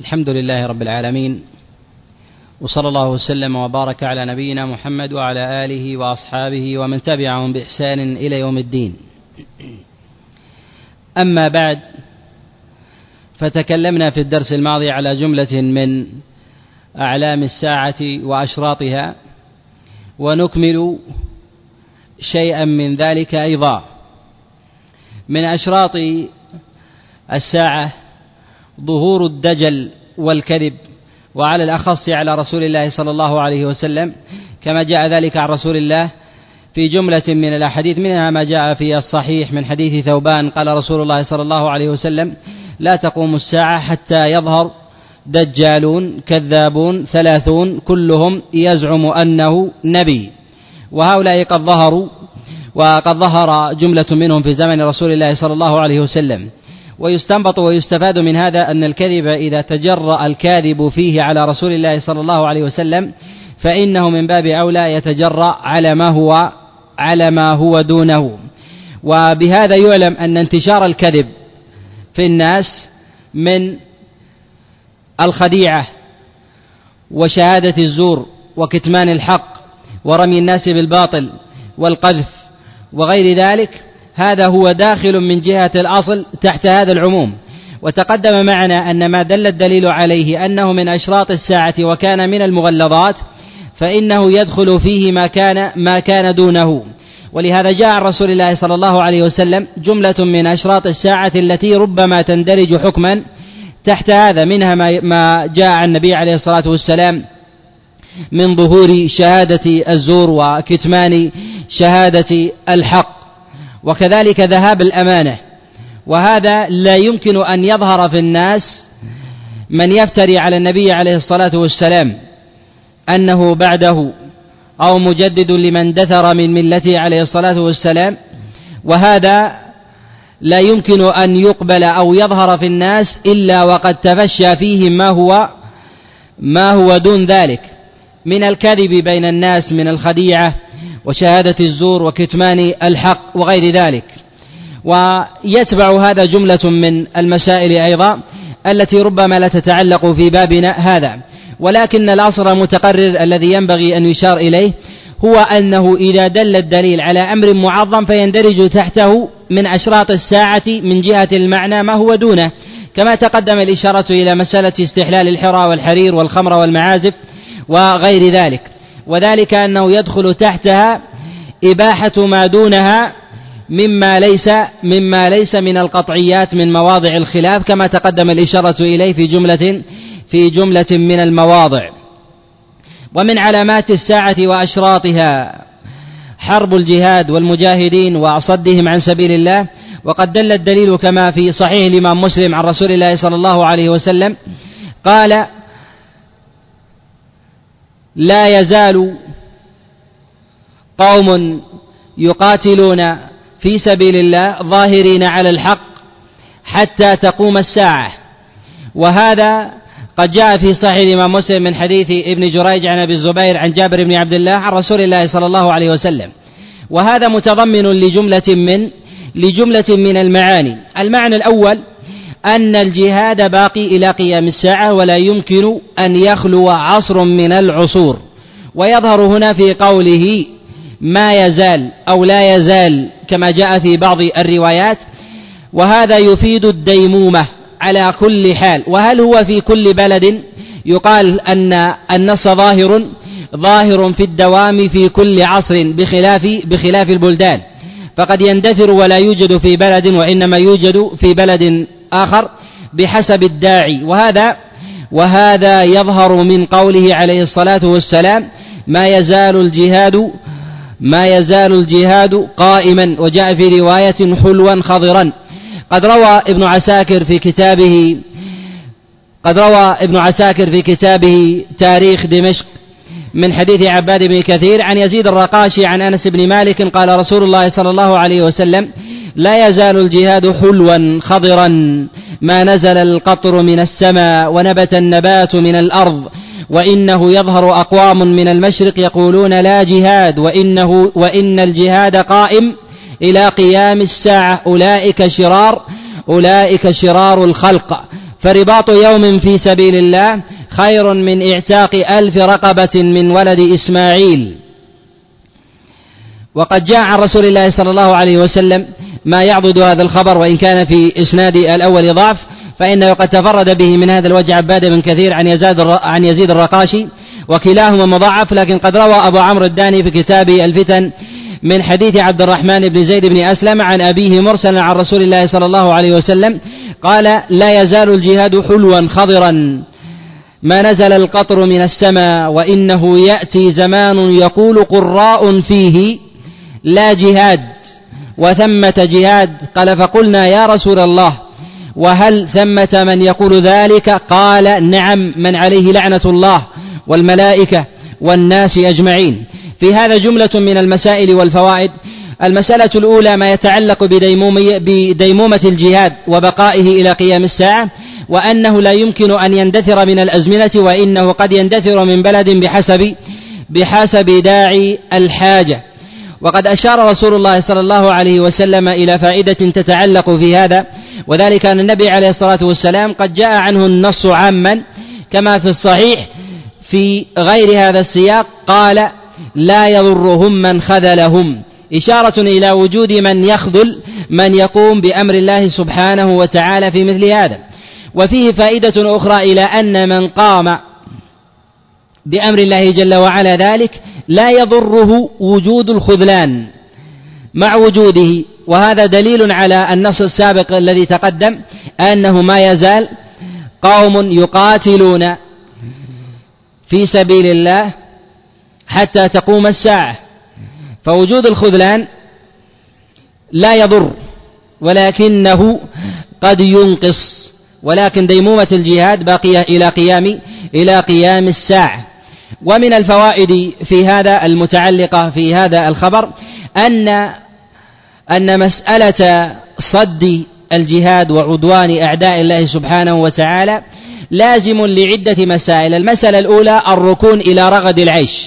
الحمد لله رب العالمين، وصلى الله وسلم وبارك على نبينا محمد وعلى آله وأصحابه ومن تبعهم بإحسان إلى يوم الدين. أما بعد، فتكلمنا في الدرس الماضي على جملة من أعلام الساعة وأشراطها، ونكمل شيئا من ذلك أيضا. من أشراط الساعة ظهور الدجل والكذب، وعلى الأخص على رسول الله صلى الله عليه وسلم، كما جاء ذلك عن رسول الله في جملة من الأحاديث، منها ما جاء في الصحيح من حديث ثوبان قال رسول الله صلى الله عليه وسلم: لا تقوم الساعة حتى يظهر دجالون كذابون 30 كلهم يزعم أنه نبي. وهؤلاء قد ظهروا، وقد ظهر جملة منهم في زمن رسول الله صلى الله عليه وسلم. ويستنبط ويستفاد من هذا أن الكذب إذا تجرأ الكاذب فيه على رسول الله صلى الله عليه وسلم فإنه من باب أولى يتجرأ على ما هو دونه. وبهذا يعلم أن انتشار الكذب في الناس من الخديعة وشهادة الزور وكتمان الحق ورمي الناس بالباطل والقذف وغير ذلك، هذا هو داخل من جهة الأصل تحت هذا العموم. وتقدم معنا أن ما دل الدليل عليه أنه من أشراط الساعة وكان من المغلظات فإنه يدخل فيه ما كان دونه. ولهذا جاء عن رسول الله صلى الله عليه وسلم جملة من أشراط الساعة التي ربما تندرج حكما تحت هذا، منها ما جاء عن النبي عليه الصلاة والسلام من ظهور شهادة الزور وكتمان شهادة الحق، وكذلك ذهاب الأمانة. وهذا لا يمكن أن يظهر في الناس من يفتري على النبي عليه الصلاة والسلام أنه بعده أو مجدد لمن دثر من ملته عليه الصلاة والسلام، وهذا لا يمكن أن يقبل أو يظهر في الناس إلا وقد تفشى فيه ما هو دون ذلك من الكذب بين الناس، من الخديعة وشهادة الزور وكتمان الحق وغير ذلك. ويتبع هذا جملة من المسائل أيضا التي ربما لا تتعلق في بابنا هذا، ولكن الأصل المتقرر الذي ينبغي أن يشار إليه هو أنه إذا دل الدليل على أمر معظم فيندرج تحته من أشراط الساعة من جهة المعنى ما هو دونه، كما تقدم الإشارة إلى مسألة استحلال الحرى والحرير والخمر والمعازف وغير ذلك، وذلك أنه يدخل تحتها إباحة ما دونها مما ليس من القطعيات من مواضع الخلاف، كما تقدم الإشارة إليه في جملة من المواضع. ومن علامات الساعة وأشراطها حرب الجهاد والمجاهدين وصدهم عن سبيل الله. وقد دل الدليل كما في صحيح الإمام مسلم عن رسول الله صلى الله عليه وسلم قال: لا يزال قوم يقاتلون في سبيل الله ظاهرين على الحق حتى تقوم الساعة. وهذا قد جاء في صحيح الإمام مسلم من حديث ابن جريج عن أبي الزبير عن جابر بن عبد الله عن رسول الله صلى الله عليه وسلم. وهذا متضمن لجملة من المعاني. المعنى الأول أن الجهاد باقي إلى قيام الساعة، ولا يمكن أن يخلو عصر من العصور. ويظهر هنا في قوله ما يزال أو لا يزال كما جاء في بعض الروايات، وهذا يفيد الديمومة على كل حال. وهل هو في كل بلد يقال أن النص ظاهر في الدوام في كل عصر بخلاف البلدان، فقد يندثر ولا يوجد في بلد وإنما يوجد في بلد آخر بحسب الداعي. وهذا يظهر من قوله عليه الصلاة والسلام ما يزال الجهاد قائما، وجاء في رواية حلوا خضرا. قد روى ابن عساكر في كتابه تاريخ دمشق من حديث عباد بن كثير عن يزيد الرقاشي عن أنس بن مالك قال رسول الله صلى الله عليه وسلم: لا يزال الجهاد حلوا خضرا ما نزل القطر من السماء ونبت النبات من الأرض، وإنه يظهر أقوام من المشرق يقولون لا جهاد، وإن الجهاد قائم إلى قيام الساعة، أولئك شرار الخلق، فرباط يوم في سبيل الله خير من اعتاق 1000 رقبة من ولد إسماعيل. وقد جاء عن رسول الله صلى الله عليه وسلم ما يعضد هذا الخبر، وإن كان في إسناد الأول ضعف فإنه قد تفرد به من هذا الوجه عباد بن كثير عن يزيد الرقاشي، وكلاهما مضاعف. لكن قد روى أبو عمرو الداني في كتابه الفتن من حديث عبد الرحمن بن زيد بن أسلم عن أبيه مرسلا عن رسول الله صلى الله عليه وسلم قال: لا يزال الجهاد حلوا خضرا ما نزل القطر من السماء، وإنه يأتي زمان يقول قراء فيه لا جهاد وثمة جهاد. قال: فقلنا يا رسول الله وهل ثمة من يقول ذلك؟ قال: نعم، من عليه لعنة الله والملائكة والناس أجمعين. في هذا جملة من المسائل والفوائد. المسألة الأولى ما يتعلق بديمومة الجهاد وبقائه إلى قيام الساعة، وأنه لا يمكن أن يندثر من الأزمنة، وإنه قد يندثر من بلد بحسب داعي الحاجة. وقد أشار رسول الله صلى الله عليه وسلم إلى فائدة تتعلق في هذا، وذلك أن النبي عليه الصلاة والسلام قد جاء عنه النص عاما كما في الصحيح في غير هذا السياق قال: لا يضرهم من خذلهم، إشارة إلى وجود من يخذل من يقوم بأمر الله سبحانه وتعالى في مثل هذا. وفيه فائدة أخرى إلى أن من قام بأمر الله جل وعلا ذلك لا يضره وجود الخذلان مع وجوده، وهذا دليل على النص السابق الذي تقدم أنه ما يزال قوم يقاتلون في سبيل الله حتى تقوم الساعة، فوجود الخذلان لا يضر ولكنه قد ينقص، ولكن ديمومة الجهاد باقية إلى قيام الساعة. ومن الفوائد في هذا المتعلقة في هذا الخبر أن مسألة صد الجهاد وعدوان أعداء الله سبحانه وتعالى لازم لعدة مسائل. المسألة الأولى الركون إلى رغد العيش،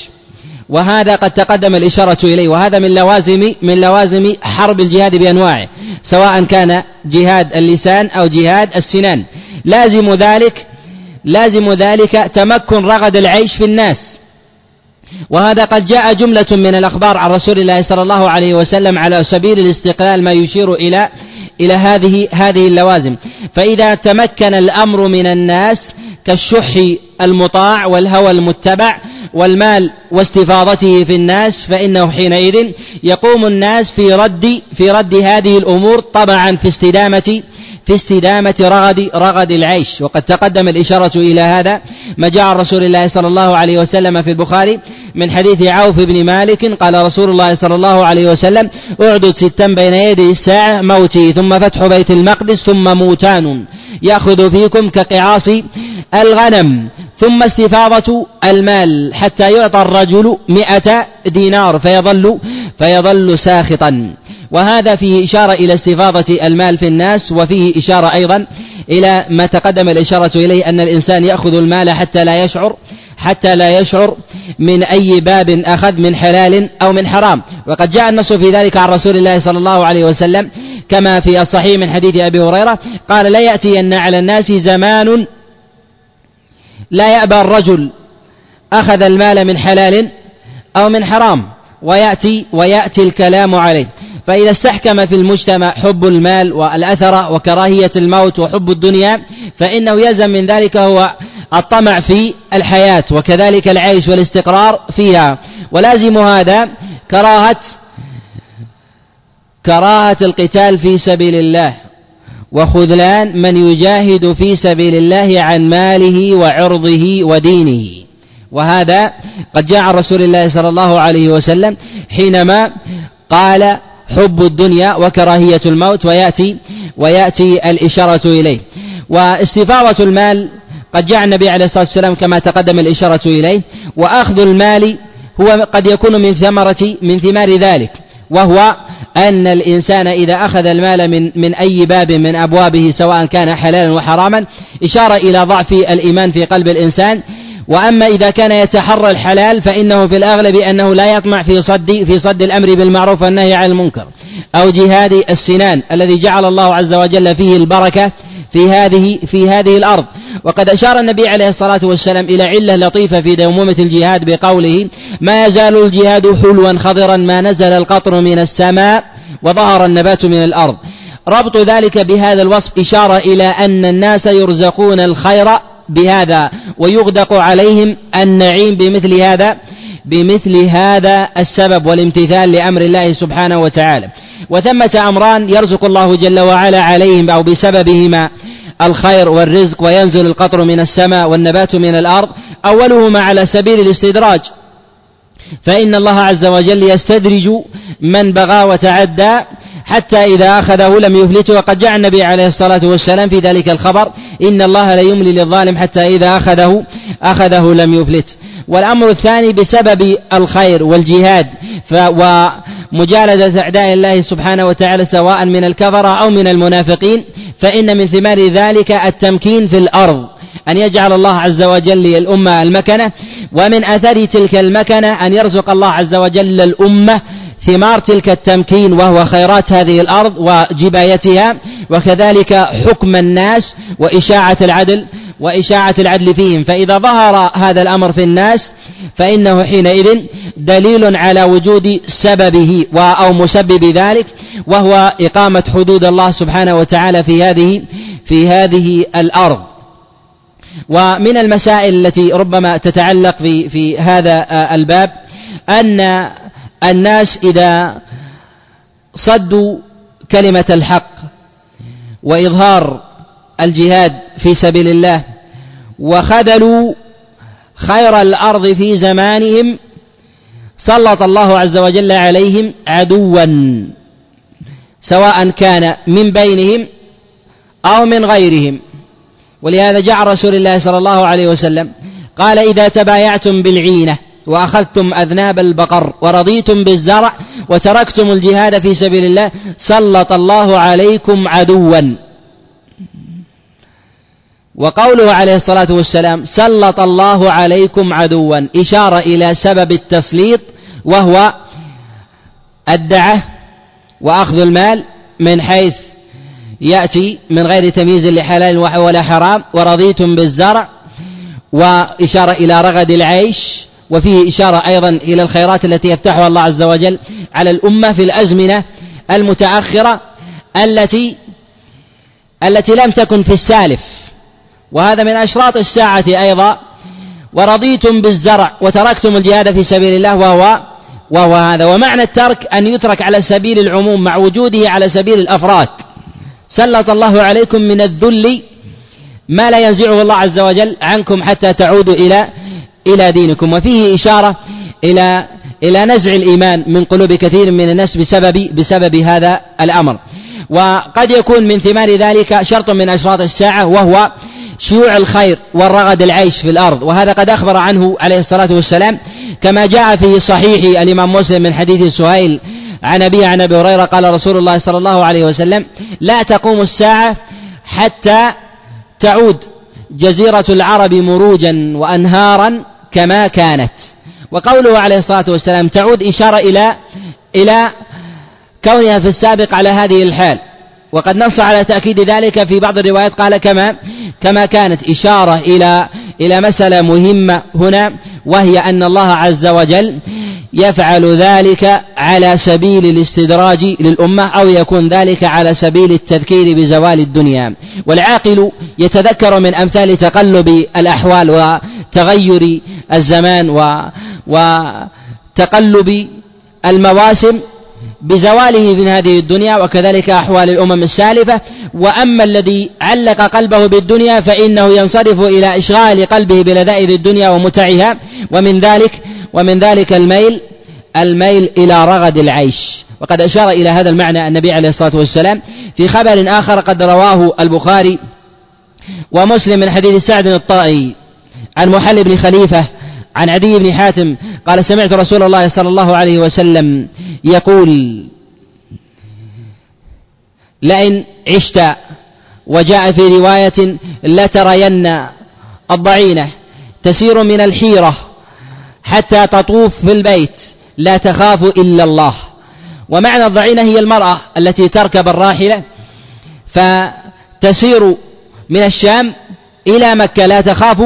وهذا قد تقدم الإشارة إليه، وهذا من لوازم حرب الجهاد بأنواعه، سواء كان جهاد اللسان أو جهاد السنان. لازم ذلك تمكن رغد العيش في الناس، وهذا قد جاء جملة من الأخبار عن رسول الله صلى الله عليه وسلم على سبيل الاستقلال ما يشير إلى هذه اللوازم. فإذا تمكن الأمر من الناس كالشح المطاع والهوى المتبع والمال واستفاضته في الناس، فإنه حينئذ يقوم الناس في رد هذه الأمور، طبعا في استدامة رغد العيش. وقد تقدم الإشارة إلى هذا ما جاء عن رسول الله صلى الله عليه وسلم في البخاري من حديث عوف بن مالك قال رسول الله صلى الله عليه وسلم: اعدد 6 بين يدي الساعة: موتي، ثم فتح بيت المقدس، ثم موتان يأخذ فيكم كقعاص الغنم، ثم استفاضة المال حتى يعطى الرجل 100 دينار فيظل ساخطا. وهذا فيه إشارة إلى استفاضة المال في الناس، وفيه إشارة أيضا إلى ما تقدم الإشارة إليه أن الإنسان يأخذ المال حتى لا يشعر من أي باب أخذ، من حلال أو من حرام. وقد جاء النص في ذلك عن رسول الله صلى الله عليه وسلم كما في الصحيح من حديث أبي هريرة قال: لا يأتين على الناس زمان لا يأبى الرجل أخذ المال من حلال أو من حرام ويأتي الكلام عليه. فإذا استحكم في المجتمع حب المال والأثر وكراهية الموت وحب الدنيا، فإنه يلزم من ذلك هو الطمع في الحياة وكذلك العيش والاستقرار فيها، ولازم هذا كراهة القتال في سبيل الله وخذلان من يجاهد في سبيل الله عن ماله وعرضه ودينه. وهذا قد جاء عن رسول الله صلى الله عليه وسلم حينما قال حب الدنيا وكراهية الموت ويأتي الإشارة إليه. واستفاضة المال قد جاء النبي عليه الصلاة والسلام كما تقدم الإشارة إليه، وأخذ المال هو قد يكون من ثمار ذلك، وهو أن الإنسان إذا أخذ المال من أي باب من أبوابه سواء كان حلالا وحراما، إشارة إلى ضعف الإيمان في قلب الإنسان. وأما إذا كان يتحرى الحلال فإنه في الأغلب أنه لا يطمع في صد الأمر بالمعروف والنهي عن المنكر، أو جهاد السنان الذي جعل الله عز وجل فيه البركة في هذه الأرض. وقد أشار النبي عليه الصلاة والسلام إلى علة لطيفة في دمومة الجهاد بقوله: ما يزال الجهاد حلوا خضرا ما نزل القطر من السماء وظهر النبات من الأرض. ربط ذلك بهذا الوصف إشارة إلى أن الناس يرزقون الخير بهذا ويغدق عليهم النعيم بمثل هذا السبب والامتثال لأمر الله سبحانه وتعالى. وثمة أمران يرزق الله جل وعلا عليهم أو بسببهما الخير والرزق وينزل القطر من السماء والنبات من الأرض. أولهما على سبيل الاستدراج، فإن الله عز وجل يستدرج من بغى وتعدى حتى إذا أخذه لم يفلته. وقد جاء النبي عليه الصلاة والسلام في ذلك الخبر: إن الله ليملي للظالم حتى إذا أخذه لم يفلته. والأمر الثاني بسبب الخير والجهاد ومجالدة أعداء الله سبحانه وتعالى سواء من الكفرة أو من المنافقين، فإن من ثمار ذلك التمكين في الأرض، أن يجعل الله عز وجل للأمة المكنة، ومن أثر تلك المكنة أن يرزق الله عز وجل الأمة ثمار تلك التمكين وهو خيرات هذه الأرض وجبايتها، وكذلك حكم الناس وإشاعة العدل فيهم. فإذا ظهر هذا الأمر في الناس فإنه حينئذ دليل على وجود سببه أو مسبب ذلك، وهو إقامة حدود الله سبحانه وتعالى في هذه الأرض. ومن المسائل التي ربما تتعلق في هذا الباب أن الناس إذا صدوا كلمة الحق وإظهار الجهاد في سبيل الله وخذلوا خير الأرض في زمانهم، سلط الله عز وجل عليهم عدوا سواء كان من بينهم أو من غيرهم. ولهذا جاء رسول الله صلى الله عليه وسلم قال: إذا تبايعتم بالعينة وأخذتم أذناب البقر ورضيتم بالزرع وتركتم الجهاد في سبيل الله سلط الله عليكم عدوا. وقوله عليه الصلاة والسلام: سلط الله عليكم عدوا، إشارة إلى سبب التسليط وهو الدعة وأخذ المال من حيث يأتي من غير تمييز لحلال ولا حرام، ورضيتم بالزرع وإشارة إلى رغد العيش، وفيه إشارة أيضا إلى الخيرات التي يفتحها الله عز وجل على الأمة في الأزمنة المتأخرة التي لم تكن في السالف، وهذا من أشراط الساعة أيضا. ورضيتم بالزرع وتركتم الجهاد في سبيل الله وهو هذا. ومعنى الترك أن يترك على سبيل العموم مع وجوده على سبيل الأفراد. سلط الله عليكم من الذل ما لا ينزعه الله عز وجل عنكم حتى تعودوا إلى دينكم. وفيه إشارة إلى نزع الإيمان من قلوب كثير من الناس بسبب هذا الأمر. وقد يكون من ثمار ذلك شرط من أشراط الساعة وهو شيوع الخير والرغد العيش في الأرض، وهذا قد أخبر عنه عليه الصلاة والسلام كما جاء في صحيح الإمام مسلم من حديث سهيل عن أبي هريرة قال رسول الله صلى الله عليه وسلم: لا تقوم الساعة حتى تعود جزيرة العرب مروجا وأنهارا كما كانت. وقوله عليه الصلاة والسلام تعود إشارة إلى كونها في السابق على هذه الحال، وقد نص على تأكيد ذلك في بعض الروايات قال كما كانت، إشارة إلى مسألة مهمة هنا، وهي أن الله عز وجل يفعل ذلك على سبيل الاستدراج للأمة، أو يكون ذلك على سبيل التذكير بزوال الدنيا. والعاقل يتذكر من أمثال تقلب الأحوال وتغير الزمان وتقلب المواسم بزواله من هذه الدنيا، وكذلك أحوال الأمم السالفة. وأما الذي علق قلبه بالدنيا فإنه ينصرف إلى إشغال قلبه بلذائذ الدنيا ومتعها، ومن ذلك الميل إلى رغد العيش. وقد أشار إلى هذا المعنى النبي عليه الصلاة والسلام في خبر آخر قد رواه البخاري ومسلم من حديث سعد الطائي عن محل بن خليفة عن عدي بن حاتم قال: سمعت رسول الله صلى الله عليه وسلم يقول: لئن عشت، وجاء في رواية: لترين الضعينة تسير من الحيرة حتى تطوف في البيت لا تخاف إلا الله. ومعنى الضعينة هي المرأة التي تركب الراحلة فتسير من الشام إلى مكة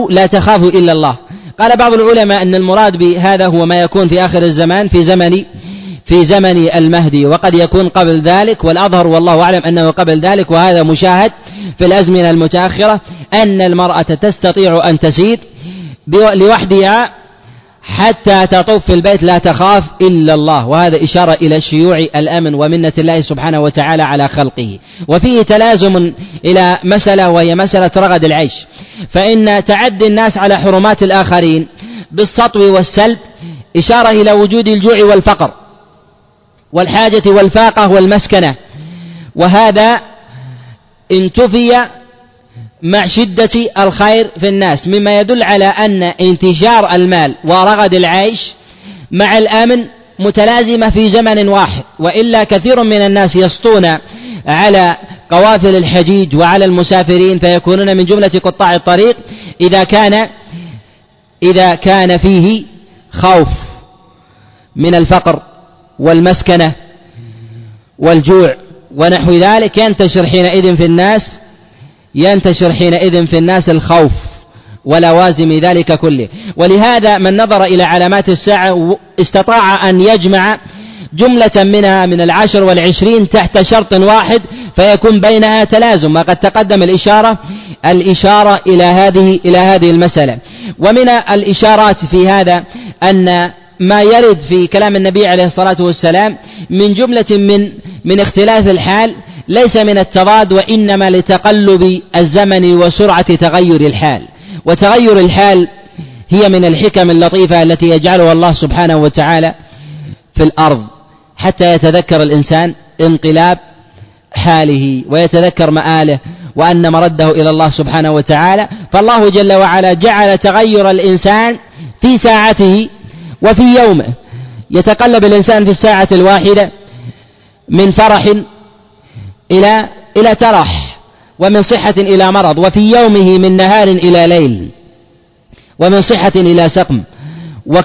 لا تخافوا إلا الله. قال بعض العلماء أن المراد بهذا هو ما يكون في آخر الزمان في زمن المهدي، وقد يكون قبل ذلك، والأظهر والله أعلم أنه قبل ذلك، وهذا مشاهد في الأزمنة المتأخرة أن المرأة تستطيع أن تسير لوحدها حتى تطوف في البيت لا تخاف إلا الله، وهذا إشارة إلى شيوع الأمن ومنة الله سبحانه وتعالى على خلقه. وفيه تلازم إلى مسألة وهي مسألة رغد العيش، فإن تعدي الناس على حرمات الآخرين بالسطو والسلب إشارة إلى وجود الجوع والفقر والحاجة والفاقة والمسكنة، وهذا انتفي مع شدة الخير في الناس، مما يدل على أن انتشار المال ورغد العيش مع الأمن متلازمة في زمن واحد، وإلا كثير من الناس يسطون على قوافل الحجيج وعلى المسافرين فيكونون من جملة قطاع الطريق إذا كان فيه خوف من الفقر والمسكنة والجوع ونحو ذلك ينتشر حينئذ في الناس الخوف ولوازم ذلك كله. ولهذا من نظر إلى علامات الساعة استطاع أن يجمع جملة منها من 10 و20 تحت شرط واحد فيكون بينها تلازم، وقد تقدم الإشارة إلى هذه المسألة. ومن الإشارات في هذا أن ما يرد في كلام النبي عليه الصلاة والسلام من جملة من اختلاف الحال ليس من التضاد، وإنما لتقلب الزمن وسرعة تغير الحال، وتغير الحال هي من الحكم اللطيفة التي يجعلها الله سبحانه وتعالى في الأرض حتى يتذكر الإنسان انقلاب حاله ويتذكر مآله وأن مرده إلى الله سبحانه وتعالى. فالله جل وعلا جعل تغير الإنسان في ساعته وفي يومه، يتقلب الإنسان في الساعة الواحدة من فرح إلى ترح، ومن صحة إلى مرض، وفي يومه من نهار إلى ليل، ومن صحة إلى سقم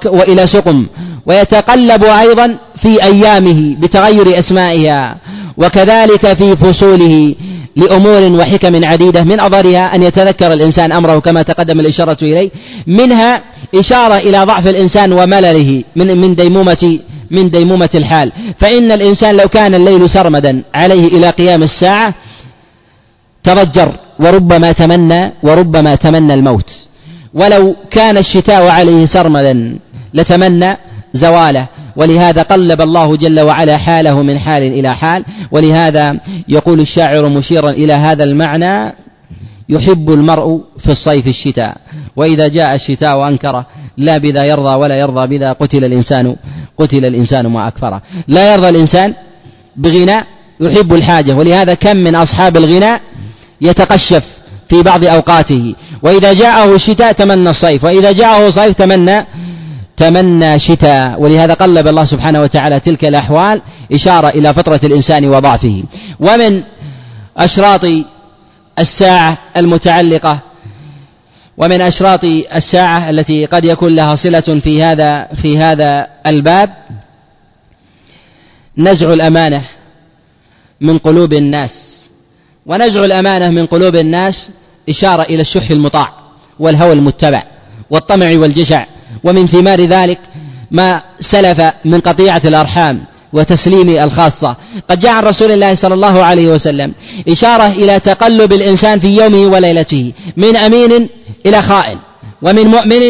وإلى سقم، ويتقلب أيضا في أيامه بتغير أسمائها، وكذلك في فصوله لأمور وحكم عديدة، من أضرها أن يتذكر الإنسان أمره كما تقدم الإشارة إليه، منها إشارة إلى ضعف الإنسان وملله من ديمومة الحال، فإن الإنسان لو كان الليل سرمدا عليه إلى قيام الساعة تضجر وربما تمنى الموت، ولو كان الشتاء عليه سرمدا لتمنى زواله. ولهذا قلب الله جل وعلا حاله من حال إلى حال. ولهذا يقول الشاعر مشيرا إلى هذا المعنى: يحب المرء في الصيف الشتاء، وإذا جاء الشتاء أنكره، لا بذا يرضى ولا يرضى بذا، قتل الإنسان ما أكفره. لا يرضى الإنسان بغناء، يحب الحاجة، ولهذا كم من أصحاب الغناء يتقشف في بعض أوقاته، وإذا جاءه الشتاء تمنى الصيف، وإذا جاءه صيف تمنى شتاء. ولهذا قلب الله سبحانه وتعالى تلك الأحوال إشارة إلى فطرة الإنسان وضعفه. ومن أشراط الساعة المتعلقة ومن أشراط الساعة التي قد يكون لها صلة في هذا الباب نزع الأمانة من قلوب الناس إشارة إلى الشح المطاع والهوى المتبع والطمع والجشع، ومن ثمار ذلك ما سلف من قطيعة الأرحام وتسليم الخاصة. قد جاء عن رسول الله صلى الله عليه وسلم إشارة إلى تقلب الإنسان في يومه وليلته، من أمين إلى خائن، ومن مؤمن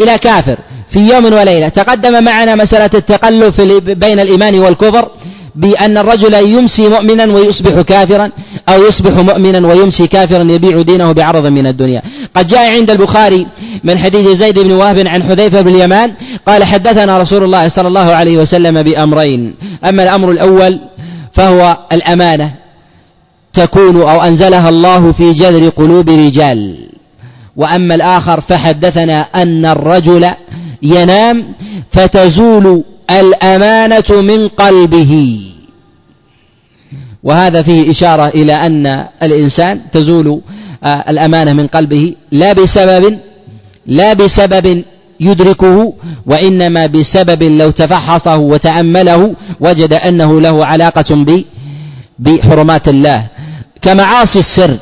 إلى كافر، في يوم وليلة. تقدم معنا مسألة التقلب بين الإيمان والكفر، بأن الرجل يمسي مؤمنا ويصبح كافرا، أو يصبح مؤمنا ويمسي كافرا، يبيع دينه بعرض من الدنيا. قد جاء عند البخاري من حديث زيد بن وهب عن حذيفة بن اليمان قال: حدثنا رسول الله صلى الله عليه وسلم بأمرين، أما الأمر الأول فهو الأمانة تكون أو أنزلها الله في جذر قلوب رجال، وأما الآخر فحدثنا أن الرجل ينام فتزول الأمانة من قلبه، وهذا فيه إشارة إلى أن الإنسان تزول الأمانة من قلبه لا بسبب يدركه، وإنما بسبب لو تفحصه وتأمله وجد أنه له علاقة بحرمات الله، كمعاصي السر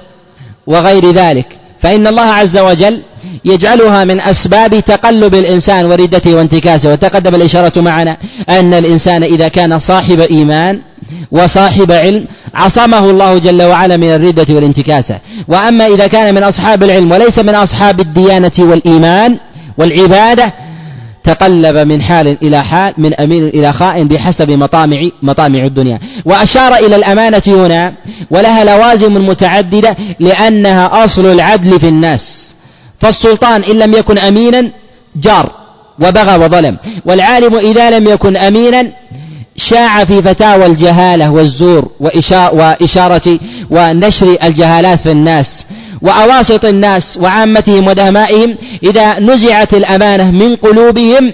وغير ذلك، فإن الله عز وجل يجعلها من أسباب تقلب الإنسان وردته وانتكاسه. وتقدم الإشارة معنا أن الإنسان إذا كان صاحب إيمان وصاحب علم عصمه الله جل وعلا من الردة والانتكاسة، وأما إذا كان من أصحاب العلم وليس من أصحاب الديانة والإيمان والعبادة تقلب من حال إلى حال، من أمين إلى خائن بحسب مطامع الدنيا. وأشار إلى الأمانة هنا، ولها لوازم متعددة لأنها أصل العدل في الناس، فالسلطان إن لم يكن أمينا جار وبغى وظلم، والعالم إذا لم يكن أمينا شاع في فتاوى الجهالة والزور وإشارة ونشر الجهالات في الناس. وأواسط الناس وعامتهم ودهمائهم إذا نزعت الأمانة من قلوبهم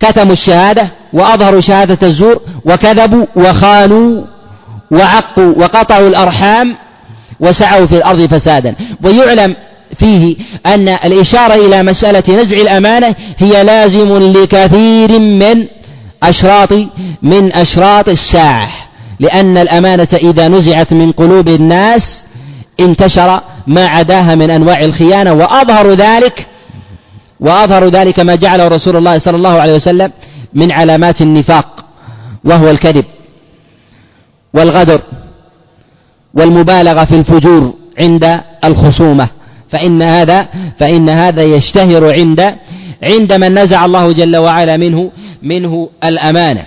كتموا الشهادة وأظهروا شهادة الزور وكذبوا وخانوا وعقوا وقطعوا الأرحام وسعوا في الأرض فسادا. ويعلم فيه أن الإشارة إلى مسألة نزع الأمانة هي لازم لكثير من أشراط الساعة، لأن الأمانة إذا نزعت من قلوب الناس انتشر ما عداها من أنواع الخيانة، وأظهر ذلك ما جعله رسول الله صلى الله عليه وسلم من علامات النفاق، وهو الكذب والغدر والمبالغة في الفجور عند الخصومة، فإن هذا يشتهر عند من نزع الله جل وعلا منه الأمانة.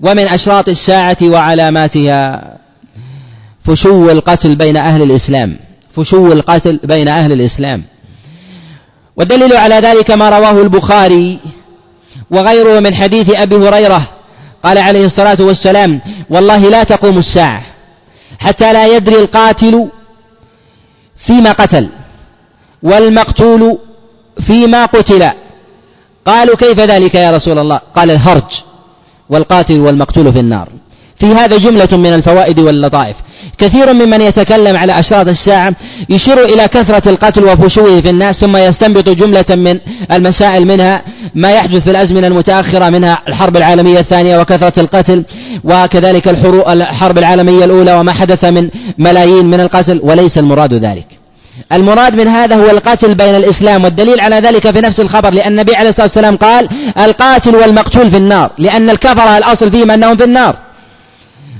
ومن أشراط الساعة وعلاماتها فشو القتل بين أهل الإسلام. والدليل على ذلك ما رواه البخاري وغيره من حديث أبي هريرة قال عليه الصلاة والسلام: والله لا تقوم الساعة حتى لا يدري القاتل فيما قتل والمقتول فيما قتل. قالوا: كيف ذلك يا رسول الله؟ قال: الهرج، والقاتل والمقتول في النار. في هذا جملة من الفوائد واللطائف. كثير ممن يتكلم على أشراط الساعة يشير إلى كثرة القتل وفشوه في الناس، ثم يستنبط جملة من المسائل، منها ما يحدث في الأزمنة المتأخرة، منها الحرب العالمية الثانية وكثرة القتل، وكذلك الحرب العالمية الأولى وما حدث من ملايين من القتل. وليس المراد ذلك، المراد من هذا هو القتل بين الإسلام. والدليل على ذلك في نفس الخبر، لأن النبي عليه الصلاة والسلام قال: القاتل والمقتول في النار، لأن الكفرة الأصل فيهم أنهم في النار.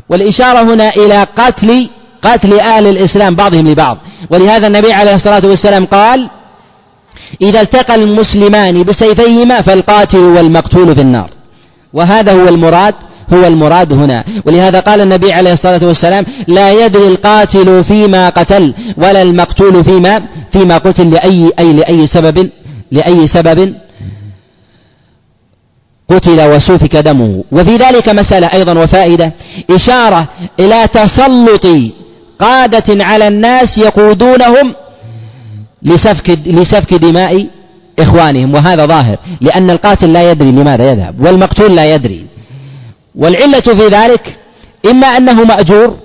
والإشارة هنا إلى قتل أهل الإسلام بعضهم لبعض، ولهذا النبي عليه الصلاة والسلام قال: إذا التقى المسلمان بسيفيهما فالقاتل والمقتول في النار. وهذا هو المراد هنا. ولهذا قال النبي عليه الصلاة والسلام: لا يدري القاتل فيما قتل ولا المقتول فيما قتل، لأي سبب قتل وسفك دمه. وفي ذلك مسألة أيضا وفائدة، إشارة إلى تسلط قادة على الناس يقودونهم لسفك دماء إخوانهم، وهذا ظاهر، لأن القاتل لا يدري لماذا يذهب والمقتول لا يدري. والعلة في ذلك إما أنه مأجور،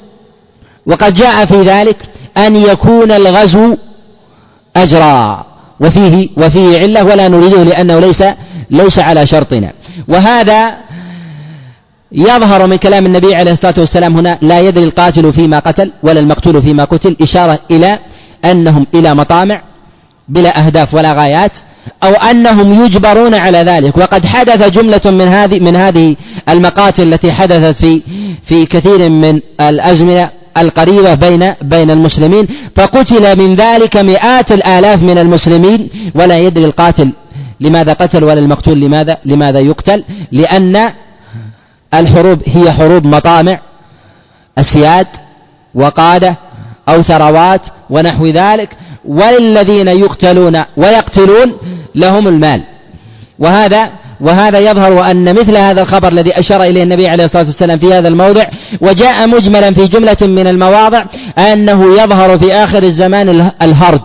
وقد جاء في ذلك أن يكون الغزو أجرا، وفيه علة ولا نريده لأنه ليس على شرطنا. وهذا يظهر من كلام النبي عليه الصلاة والسلام هنا: لا يدري القاتل فيما قتل ولا المقتول فيما قتل، إشارة إلى أنهم إلى مطامع بلا أهداف ولا غايات، أو أنهم يجبرون على ذلك. وقد حدث جملة من هذه المقاتل التي حدثت في كثير من الأزمنة القريبة بين المسلمين، فقتل من ذلك مئات الآلاف من المسلمين، ولا يدري القاتل لماذا قتل ولا المقتول لماذا يقتل، لأن الحروب هي حروب مطامع، أسياد وقادة أو ثروات ونحو ذلك، والذين يقتلون ويقتلون لهم المال. وهذا يظهر أن مثل هذا الخبر الذي أشار إليه النبي عليه الصلاة والسلام في هذا الموضع وجاء مجملا في جملة من المواضع، أنه يظهر في آخر الزمان الهرج،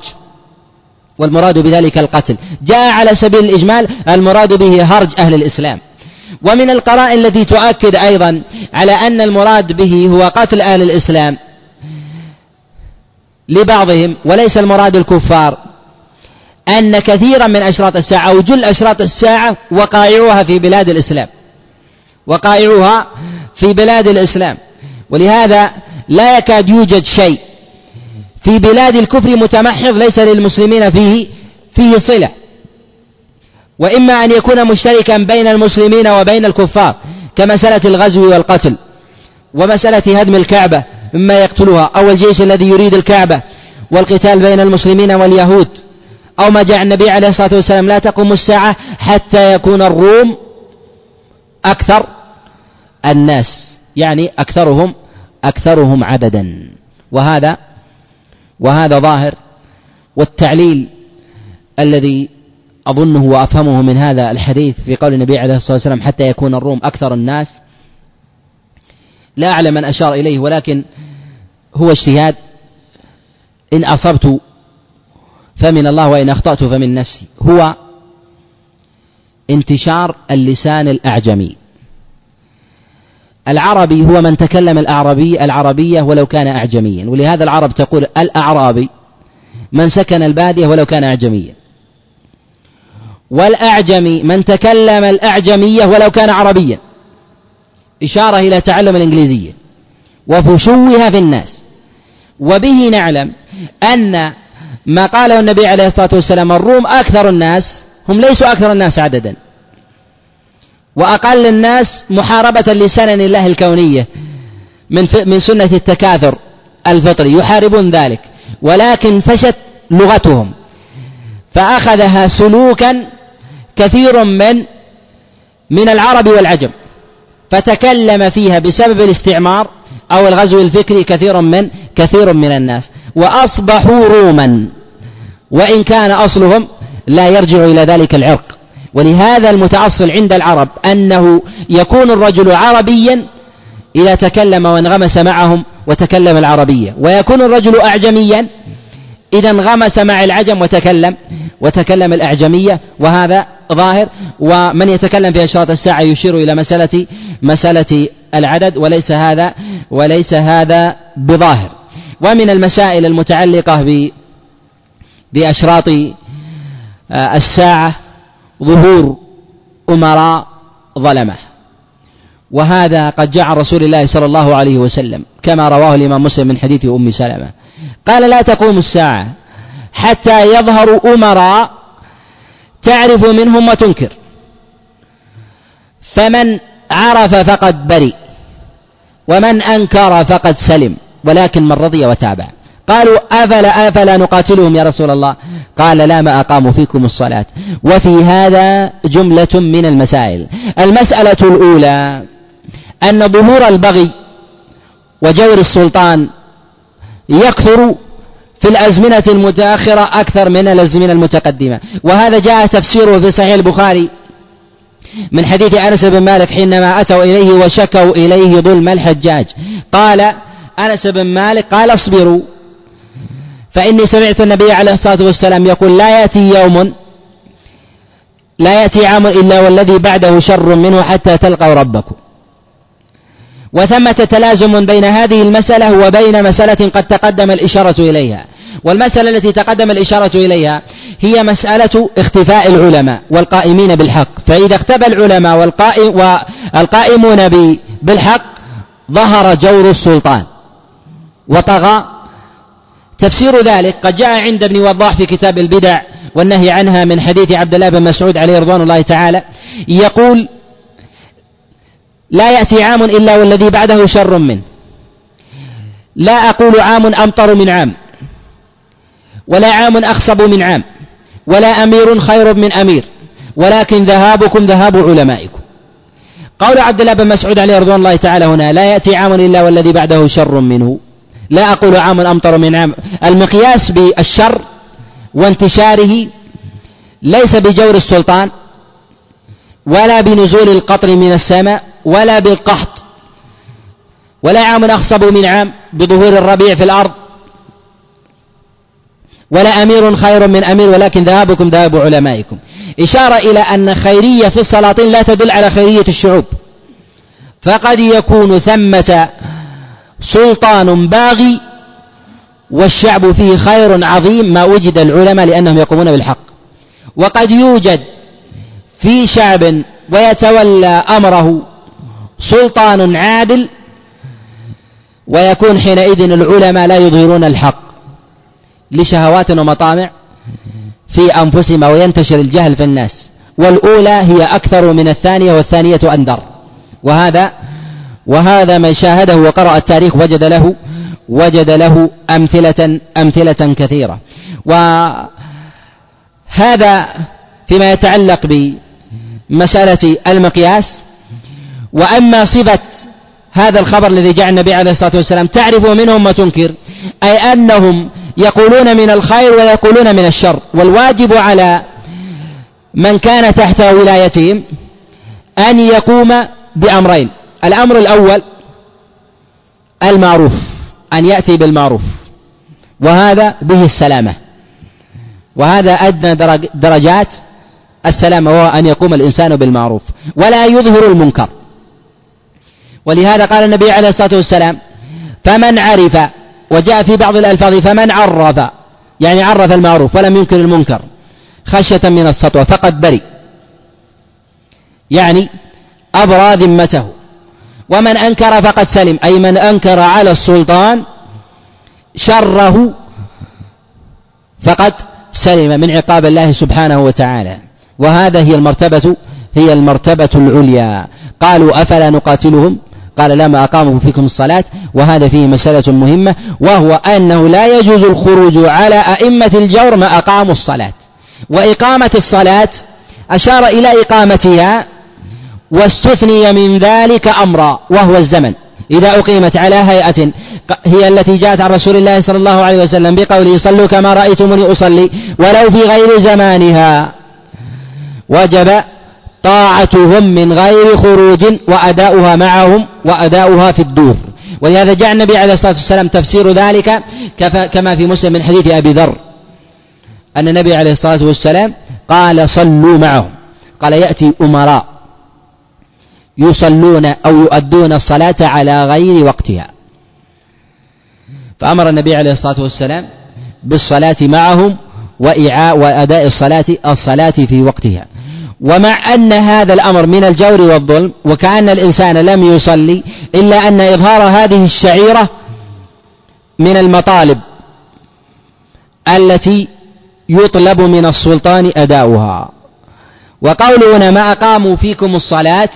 والمراد بذلك القتل. جاء على سبيل الإجمال المراد به هرج أهل الإسلام. ومن القرائن التي تؤكد أيضا على أن المراد به هو قتل أهل الإسلام لبعضهم وليس المراد الكفار، أن كثيرا من أشراط الساعة أو جل أشراط الساعة وقائعوها في بلاد الإسلام، ولهذا لا يكاد يوجد شيء في بلاد الكفر متمحض ليس للمسلمين فيه صلة، وإما أن يكون مشتركا بين المسلمين وبين الكفار كمسألة الغزو والقتل ومسألة هدم الكعبة مما يقتلها، أو الجيش الذي يريد الكعبة والقتال بين المسلمين واليهود، أو ما جاء النبي عليه الصلاة والسلام لا تقوم الساعة حتى يكون الروم أكثر الناس، يعني أكثرهم عددا. وهذا ظاهر، والتعليل الذي أظنه وأفهمه من هذا الحديث في قول النبي عليه الصلاة والسلام حتى يكون الروم أكثر الناس لا أعلم من أشار إليه، ولكن هو اجتهاد، إن أصبت فمن الله وإن أخطأت فمن نفسي، هو انتشار اللسان الأعجمي. العربي هو من تكلم العربية ولو كان أعجميا، ولهذا العرب تقول الأعرابي من سكن البادية ولو كان أعجميا، والأعجمي من تكلم الأعجمية ولو كان عربيا، إشارة إلى تعلم الإنجليزية وفشوها في الناس. وبه نعلم أن ما قاله النبي عليه الصلاة والسلام الروم أكثر الناس، هم ليسوا أكثر الناس عددا، وأقل الناس محاربة لسنن الله الكونية من سنة التكاثر الفطري، يحاربون ذلك، ولكن فشت لغتهم فأخذها سلوكا كثير من العرب والعجم، فتكلم فيها بسبب الاستعمار أو الغزو الفكري كثير من الناس، وأصبحوا روما وإن كان أصلهم لا يرجع إلى ذلك العرق. ولهذا المتأصل عند العرب أنه يكون الرجل عربيا إذا تكلم وانغمس معهم وتكلم العربية، ويكون الرجل أعجميا إذا انغمس مع العجم وتكلم الأعجمية. وهذا ظاهر، ومن يتكلم في أشراط الساعة يشير إلى مسألة العدد، وليس هذا بظاهر. ومن المسائل المتعلقة بأشراط الساعة ظهور أمراء ظلمة، وهذا قد جعل رسول الله صلى الله عليه وسلم كما رواه الإمام مسلم من حديث أم سلمة قال لا تقوم الساعة حتى يظهر أمراء تعرف منهم وتنكر، فمن عرف فقد برئ ومن أنكر فقد سلم، ولكن من رضي وتابع. قالوا أفلا نقاتلهم يا رسول الله؟ قال لا، ما أقاموا فيكم الصلاة. وفي هذا جملة من المسائل. المسألة الأولى أن ظهور البغي وجور السلطان يكثر في الأزمنة المتأخرة أكثر من الأزمنة المتقدمة، وهذا جاء تفسيره في صحيح البخاري من حديث أنس بن مالك حينما أتوا إليه وشكوا إليه ظلم الحجاج، قال أنس بن مالك قال اصبروا فإني سمعت النبي عليه الصلاة والسلام يقول لا يأتي عام إلا والذي بعده شر منه حتى تلقوا ربكم. وثمة تلازم بين هذه المسألة وبين مسألة قد تقدم الإشارة إليها، والمسألة التي تقدم الإشارة إليها هي مسألة اختفاء العلماء والقائمين بالحق، فإذا اختفى العلماء والقائمون بالحق ظهر جور السلطان وطغى. تفسير ذلك قد جاء عند ابن وضاح في كتاب البدع والنهي عنها من حديث عبد الله بن مسعود عليه رضوان الله تعالى يقول لا يأتي عام إلا والذي بعده شر منه، لا أقول عام أمطر من عام، ولا عام أخصب من عام، ولا أمير خير من أمير، ولكن ذهابكم ذهاب علمائكم. قول عبد الله بن مسعود عليه رضوان الله تعالى هنا لا يأتي عام إلا والذي بعده شر منه، لا أقول عام أمطر من عام، المقياس بالشر وانتشاره ليس بجور السلطان ولا بنزول القطر من السماء ولا بالقحط، ولا عام أخصب من عام بظهور الربيع في الأرض، ولا أمير خير من أمير، ولكن ذهابكم ذهاب علمائكم. إشارة إلى أن خيرية في السلاطين لا تدل على خيرية الشعوب، فقد يكون ثمة سلطان باغي والشعب فيه خير عظيم ما وجد العلماء لأنهم يقومون بالحق، وقد يوجد في شعب ويتولى أمره سلطان عادل ويكون حينئذ العلماء لا يظهرون الحق لشهوات ومطامع في أنفسهم وينتشر الجهل في الناس، والأولى هي أكثر من الثانية والثانية أندر. وهذا من شاهده وقرأ التاريخ وجد له أمثلة كثيرة. وهذا فيما يتعلق بمسألة المقياس. وأما صفة هذا الخبر الذي جاء النبي عليه الصلاة والسلام تعرف منهم ما تنكر، أي أنهم يقولون من الخير ويقولون من الشر، والواجب على من كان تحت ولايتهم أن يقوم بأمرين. الأمر الأول المعروف، أن يأتي بالمعروف، وهذا به السلامة، وهذا أدنى درجات السلامة، وهو أن يقوم الإنسان بالمعروف ولا يظهر المنكر. ولهذا قال النبي عليه الصلاة والسلام فمن عرف، وجاء في بعض الألفاظ فمن عرف، يعني عرف المعروف ولم ينكر المنكر خشية من السطوة فقد برئ، يعني أبرى ذمته. ومن أنكر فقد سلم، أي من أنكر على السلطان شره فقد سلم من عقاب الله سبحانه وتعالى. وهذا هي المرتبة العليا. قالوا أفلا نقاتلهم؟ قال لما أقاموا فيكم الصلاة. وهذا فيه مسألة مهمة، وهو أنه لا يجوز الخروج على أئمة الجور ما أقاموا الصلاة. وإقامة الصلاة أشار إلى إقامتها، واستثني من ذلك أمرا وهو الزمن، إذا أقيمت على هيئة هي التي جاءت عن رسول الله صلى الله عليه وسلم بقوله صلوا كما رأيتموني أصلي ولو في غير زمانها، وجب طاعتهم من غير خروج وأداؤها معهم وأداؤها في الدور. ولهذا جاء النبي عليه الصلاة والسلام تفسير ذلك كما في مسلم من حديث أبي ذر أن النبي عليه الصلاة والسلام قال صلوا معهم، قال يأتي أمراء يصلون أو يؤدون الصلاة على غير وقتها، فأمر النبي عليه الصلاة والسلام بالصلاة معهم وأداء الصلاة في وقتها. ومع أن هذا الأمر من الجور والظلم، وكأن الإنسان لم يصلي، إلا أن إظهار هذه الشعيرة من المطالب التي يطلب من السلطان أداؤها. وقولنا ما أقاموا فيكم الصلاة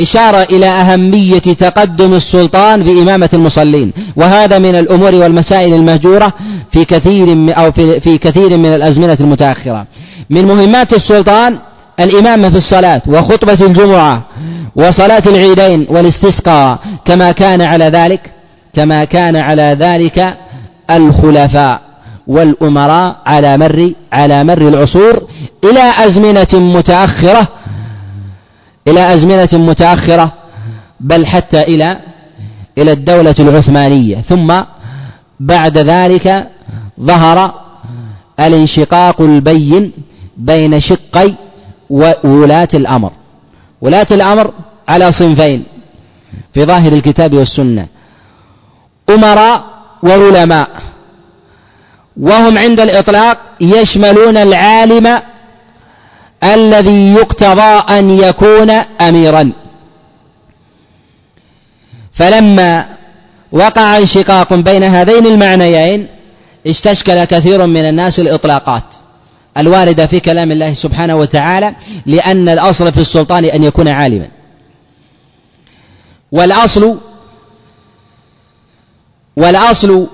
إشارة إلى أهمية تقدم السلطان بإمامة المصلين. وهذا من الأمور والمسائل المهجورة في كثير من الأزمنة المتأخرة. من مهمات السلطان الإمامة في الصلاة وخطبة الجمعة وصلاة العيدين والاستسقاء، كما كان على ذلك الخلفاء والأمراء على مر العصور إلى أزمنة متأخرة، بل حتى إلى الدولة العثمانية. ثم بعد ذلك ظهر الانشقاق البين بين شقي وولاة الأمر. ولاة الأمر على صنفين في ظاهر الكتاب والسنة: أمراء وعلماء، وهم عند الإطلاق يشملون العالم الذي يقتضى أن يكون أميرا. فلما وقع انشقاق بين هذين المعنيين استشكل كثير من الناس الإطلاقات الواردة في كلام الله سبحانه وتعالى، لأن الأصل في السلطان أن يكون عالما، والأصل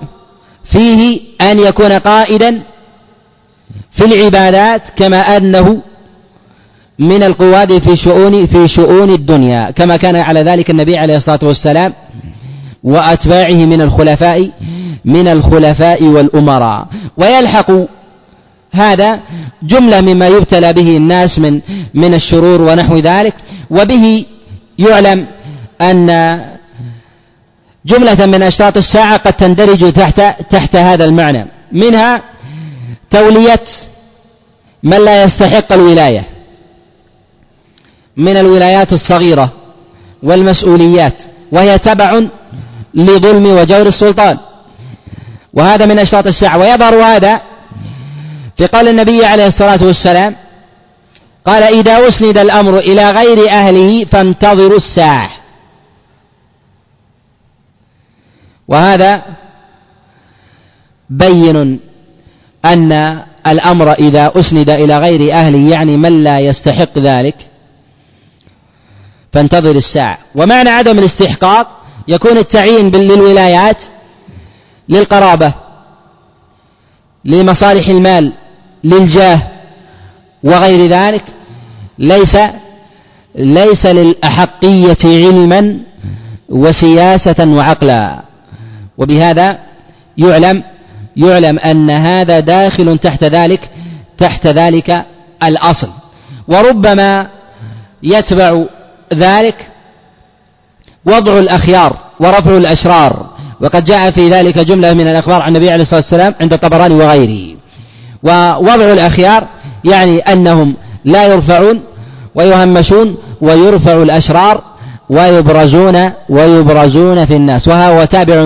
فيه أن يكون قائدا في العبادات، كما أنه من القواد في شؤون الدنيا، كما كان على ذلك النبي عليه الصلاة والسلام وأتباعه من الخلفاء والأمراء. ويلحق هذا جملة مما يبتلى به الناس من الشرور ونحو ذلك. وبه يعلم أن جملة من أشراط الساعة قد تندرج تحت هذا المعنى، منها تولية من لا يستحق الولاية من الولايات الصغيرة والمسؤوليات، وهي تبع لظلم وجور السلطان، وهذا من أشراط الساعة. ويظهر هذا في قول النبي عليه الصلاة والسلام قال إذا أسند الأمر إلى غير أهله فانتظروا الساعة. وهذا بين أن الأمر إذا أسند إلى غير أهله يعني من لا يستحق ذلك فانتظر الساعة. ومعنى عدم الاستحقاق يكون التعيين للولايات للقرابة، لمصالح المال، للجاه وغير ذلك، ليس للأحقية علما وسياسة وعقلا. وبهذا يعلم أن هذا داخل تحت ذلك الأصل. وربما يتبع ذلك وضع الأخيار ورفع الأشرار، وقد جاء في ذلك جملة من الأخبار عن النبي عليه الصلاة والسلام عند الطبراني وغيره. ووضع الأخيار يعني أنهم لا يرفعون ويهمشون، ويرفع الأشرار ويبرزون في الناس، وهو تابع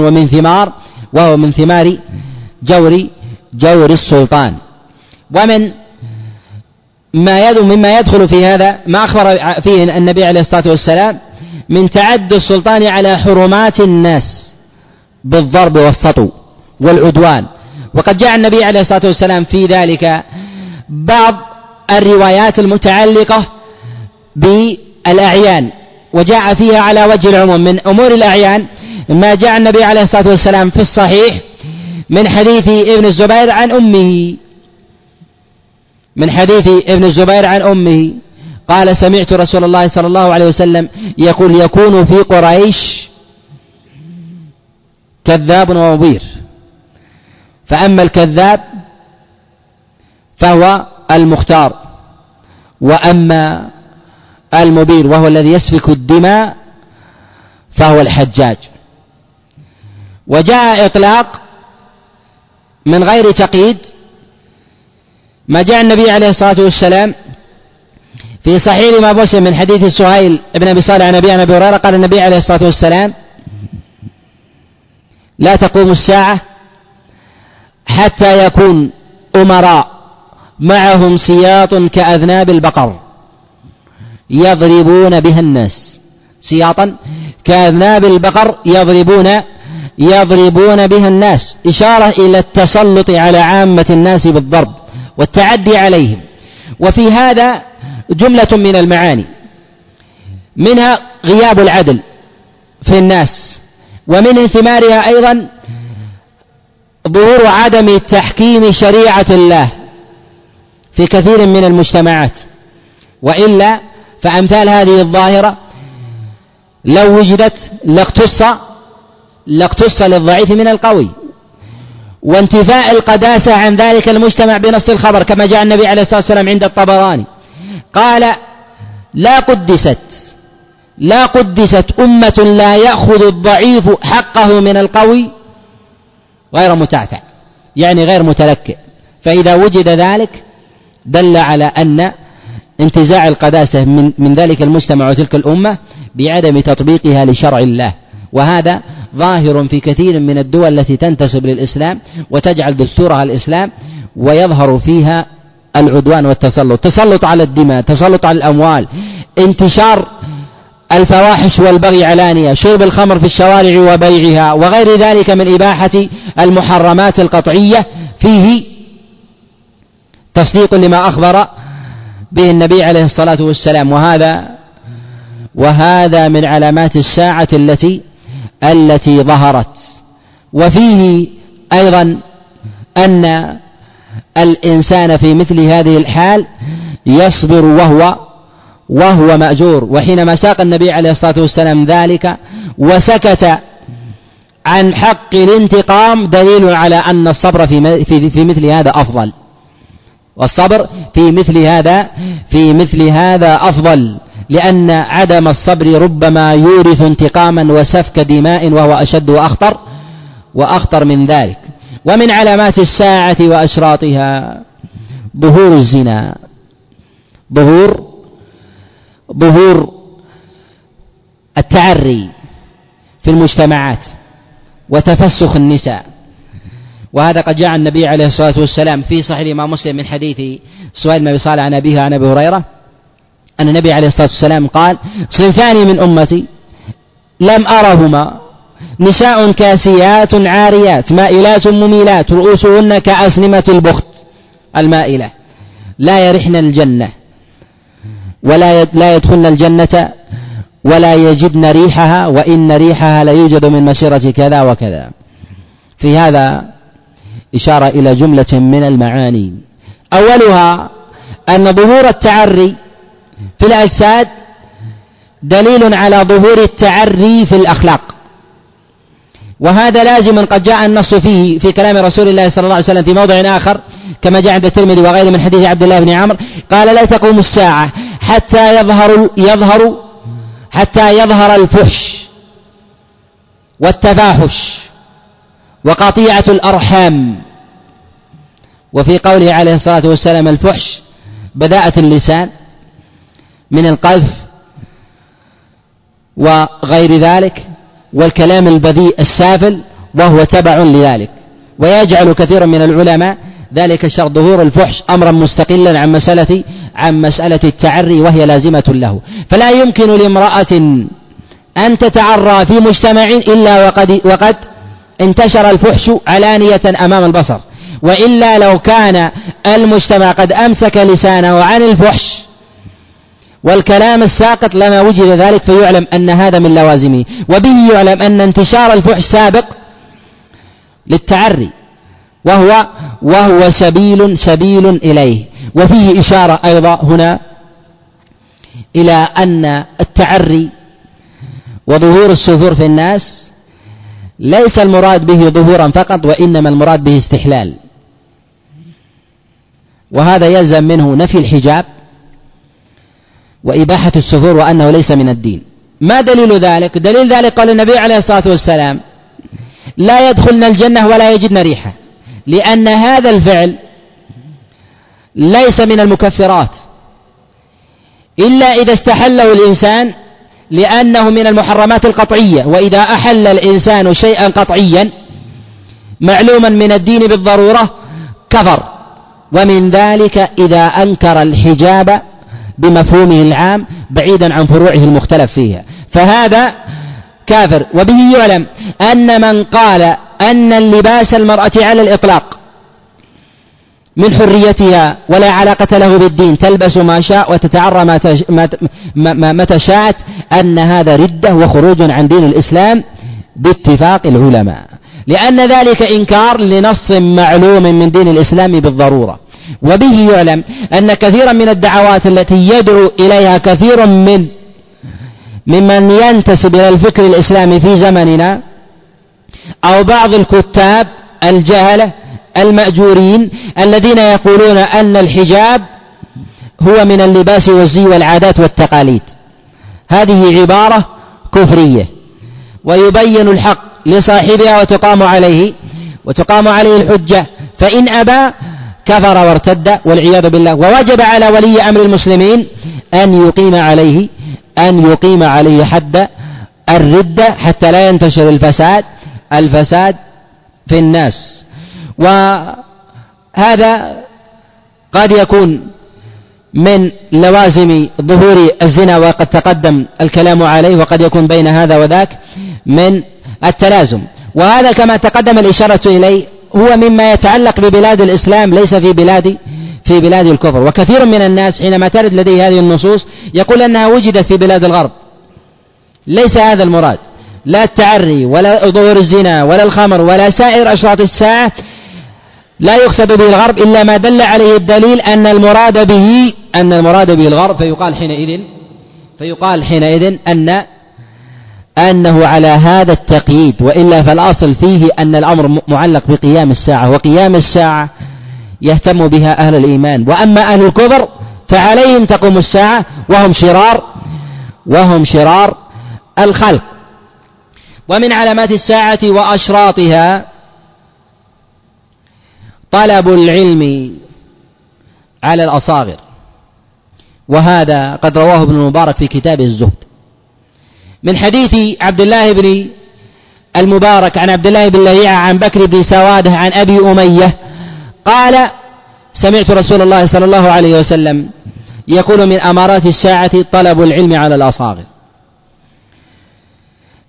وهو من ثمار جور السلطان. ومن مما يدخل في هذا ما أخبر فيه النبي عليه الصلاة والسلام من تعدي السلطان على حرمات الناس بالضرب والسطو والعدوان. وقد جاء النبي عليه الصلاة والسلام في ذلك بعض الروايات المتعلقة بالأعيان، وجاء فيها على وجه العموم. من أمور الأعيان ما جاء النبي عليه الصلاة والسلام في الصحيح من حديث ابن الزبير عن أمه قال: سمعت رسول الله صلى الله عليه وسلم يقول: يكون في قريش كذاب ومبير، فأما الكذاب فهو المختار، وأما المبير وهو الذي يسفك الدماء فهو الحجاج. وجاء إطلاق من غير تقييد، ما جاء النبي عليه الصلاة والسلام في صحيح ما مسلم من حديث سهيل بن أبي صالح عن أبي هريرة قال النبي عليه الصلاة والسلام: لا تقوم الساعة حتى يكون أمراء معهم سياط كأذناب البقر يضربون بها الناس، سياطا كأذناب البقر يضربون بها الناس، إشارة إلى التسلط على عامة الناس بالضرب والتعدي عليهم. وفي هذا جملة من المعاني، منها غياب العدل في الناس، ومن ثمارها أيضا ظهور عدم تحكيم شريعة الله في كثير من المجتمعات، وإلا فأمثال هذه الظاهرة لو وجدت لاقتص للضعيف من القوي، وانتفاء القداسة عن ذلك المجتمع بنص الخبر، كما جاء النبي عليه الصلاة والسلام عند الطبراني قال: لا قدست أمة لا يأخذ الضعيف حقه من القوي غير متعتع، يعني غير متلكئ. فإذا وجد ذلك دل على أن انتزاع القداسة من ذلك المجتمع وتلك الأمة بعدم تطبيقها لشرع الله. وهذا ظاهر في كثير من الدول التي تنتسب للإسلام وتجعل دستورها الإسلام، ويظهر فيها العدوان والتسلط، تسلط على الدماء، تسلط على الأموال، انتشار الفواحش والبغي علانية، شرب الخمر في الشوارع وبيعها وغير ذلك من إباحة المحرمات القطعية، فيه تصديق لما أخبر به النبي عليه الصلاة والسلام. وهذا من علامات الساعة التي ظهرت. وفيه أيضا أن الإنسان في مثل هذه الحال يصبر وهو مأجور. وحينما ساق النبي عليه الصلاة والسلام ذلك وسكت عن حق الانتقام دليل على أن الصبر في مثل هذا أفضل، والصبر في مثل هذا أفضل، لأن عدم الصبر ربما يورث انتقاما وسفك دماء، وهو أشد وأخطر من ذلك. ومن علامات الساعة وأشراطها ظهور الزنا، ظهور التعري في المجتمعات وتفسخ النساء. وهذا قد جاء النبي عليه الصلاة والسلام في صحيح الإمام مسلم من حديث سهيل بن أبي صالح عن أبيه عن أبي هريرة أن النبي عليه الصلاة والسلام قال: صنفان من أمتي لم أرهما نساء كاسيات عاريات مائلات مميلات رؤوسهن كأسنمة البخت المائلة لا يرحن الجنة ولا يدخلن الجنة ولا يجدن ريحها وإن ريحها ليوجد من مسيرة كذا وكذا. في هذا إشارة إلى جملة من المعاني، أولها أن ظهور التعري في الأجساد دليل على ظهور التعري في الأخلاق، وهذا لازما قد جاء النص فيه في كلام رسول الله صلى الله عليه وسلم في موضع آخر كما جاء عند الترمذي وغيره من حديث عبد الله بن عمرو قال: لا تقوم الساعة حتى يظهر الفحش والتفاحش وقطيعة الأرحام. وفي قوله عليه الصلاة والسلام الفحش بداءة اللسان من القذف وغير ذلك والكلام البذيء السافل وهو تبع لذلك، ويجعل كثير من العلماء ذلك الشر ظهور الفحش أمرا مستقلا عن مسألة التعري وهي لازمة له، فلا يمكن لامرأة أن تتعرى في مجتمع إلا وقد انتشر الفحش علانية أمام البصر، وإلا لو كان المجتمع قد أمسك لسانه عن الفحش والكلام الساقط لما وجد ذلك، فيعلم أن هذا من لوازمه، وبه يعلم أن انتشار الفحش سابق للتعري وهو سبيل إليه. وفيه إشارة أيضا هنا إلى أن التعري وظهور السفور في الناس ليس المراد به ظهورا فقط، وإنما المراد به استحلال، وهذا يلزم منه نفي الحجاب وإباحة السفور وأنه ليس من الدين. ما دليل ذلك؟ دليل ذلك قال النبي عليه الصلاة والسلام: لا يدخلن الجنة ولا يجدن ريحة، لأن هذا الفعل ليس من المكفرات إلا إذا استحله الإنسان لأنه من المحرمات القطعية، وإذا أحل الإنسان شيئا قطعيا معلوما من الدين بالضرورة كفر، ومن ذلك إذا أنكر الحجاب بمفهومه العام بعيدا عن فروعه المختلف فيها، فهذا كافر. وبه يعلم أن من قال أن اللباس المرأة على الإطلاق من حريتها ولا علاقة له بالدين، تلبس ما شاء وتتعرى متى شاءت، أن هذا ردة وخروج عن دين الإسلام باتفاق العلماء، لأن ذلك إنكار لنص معلوم من دين الإسلام بالضرورة. وبه يعلم أن كثيرا من الدعوات التي يدعو إليها كثير ممن ينتسب إلى الفكر الإسلامي في زمننا أو بعض الكتاب الجهلة المأجورين الذين يقولون أن الحجاب هو من اللباس والزي والعادات والتقاليد، هذه عبارة كفرية، ويبين الحق لصاحبها وتقام عليه الحجة، فإن أبى كفر وارتد والعياذ بالله، ووجب على ولي أمر المسلمين أن يقيم عليه حد الردة حتى لا ينتشر الفساد في الناس. وهذا قد يكون من لوازم ظهور الزنا وقد تقدم الكلام عليه، وقد يكون بين هذا وذاك من التلازم، وهذا كما تقدم الإشارة إليه هو مما يتعلق ببلاد الإسلام ليس في بلاد الكفر. وكثير من الناس حينما ترد لديه هذه النصوص يقول أنها وجدت في بلاد الغرب، ليس هذا المراد، لا التعري ولا ظهور الزنا ولا الخمر ولا سائر أشراط الساعة لا يقصد به الغرب إلا ما دل عليه الدليل أن المراد به الغرب، فيقال حينئذ أنه على هذا التقييد، وإلا فالأصل فيه أن الأمر معلق بقيام الساعة، وقيام الساعة يهتم بها أهل الإيمان، وأما أهل الكفر فعليهم تقوم الساعة وهم شرار الخلق. ومن علامات الساعة وأشراطها طلب العلم على الأصاغر، وهذا قد رواه ابن المبارك في كتابه الزهد من حديث عبد الله بن المبارك عن عبد الله بن لهيعة عن بكر بن سواده عن أبي أمية قال: سمعت رسول الله صلى الله عليه وسلم يقول: من أمارات الساعة طلب العلم على الأصاغر.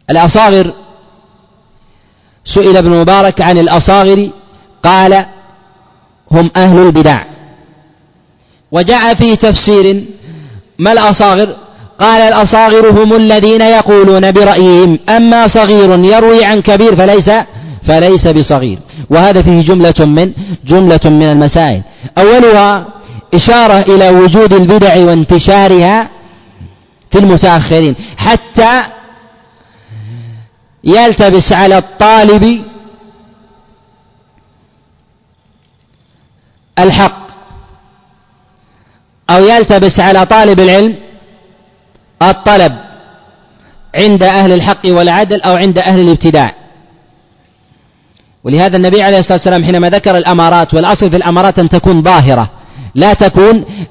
الأصاغر سئل ابن مبارك عن الأصاغر قال هم أهل البدع. وجاء في تفسير ما الأصاغر؟ قال الأصاغر هم الذين يقولون برأيهم، أما صغير يروي عن كبير فليس بصغير. وهذا فيه جملة من المسائل. أولها إشارة إلى وجود البدع وانتشارها في المتأخرين حتى يلتبس على الطالب الحق أو يلتبس على طالب العلم الطلب عند أهل الحق والعدل أو عند أهل الابتداع. ولهذا النبي عليه الصلاة والسلام حينما ذكر الأمارات، والأصل في الأمارات أن تكون ظاهرة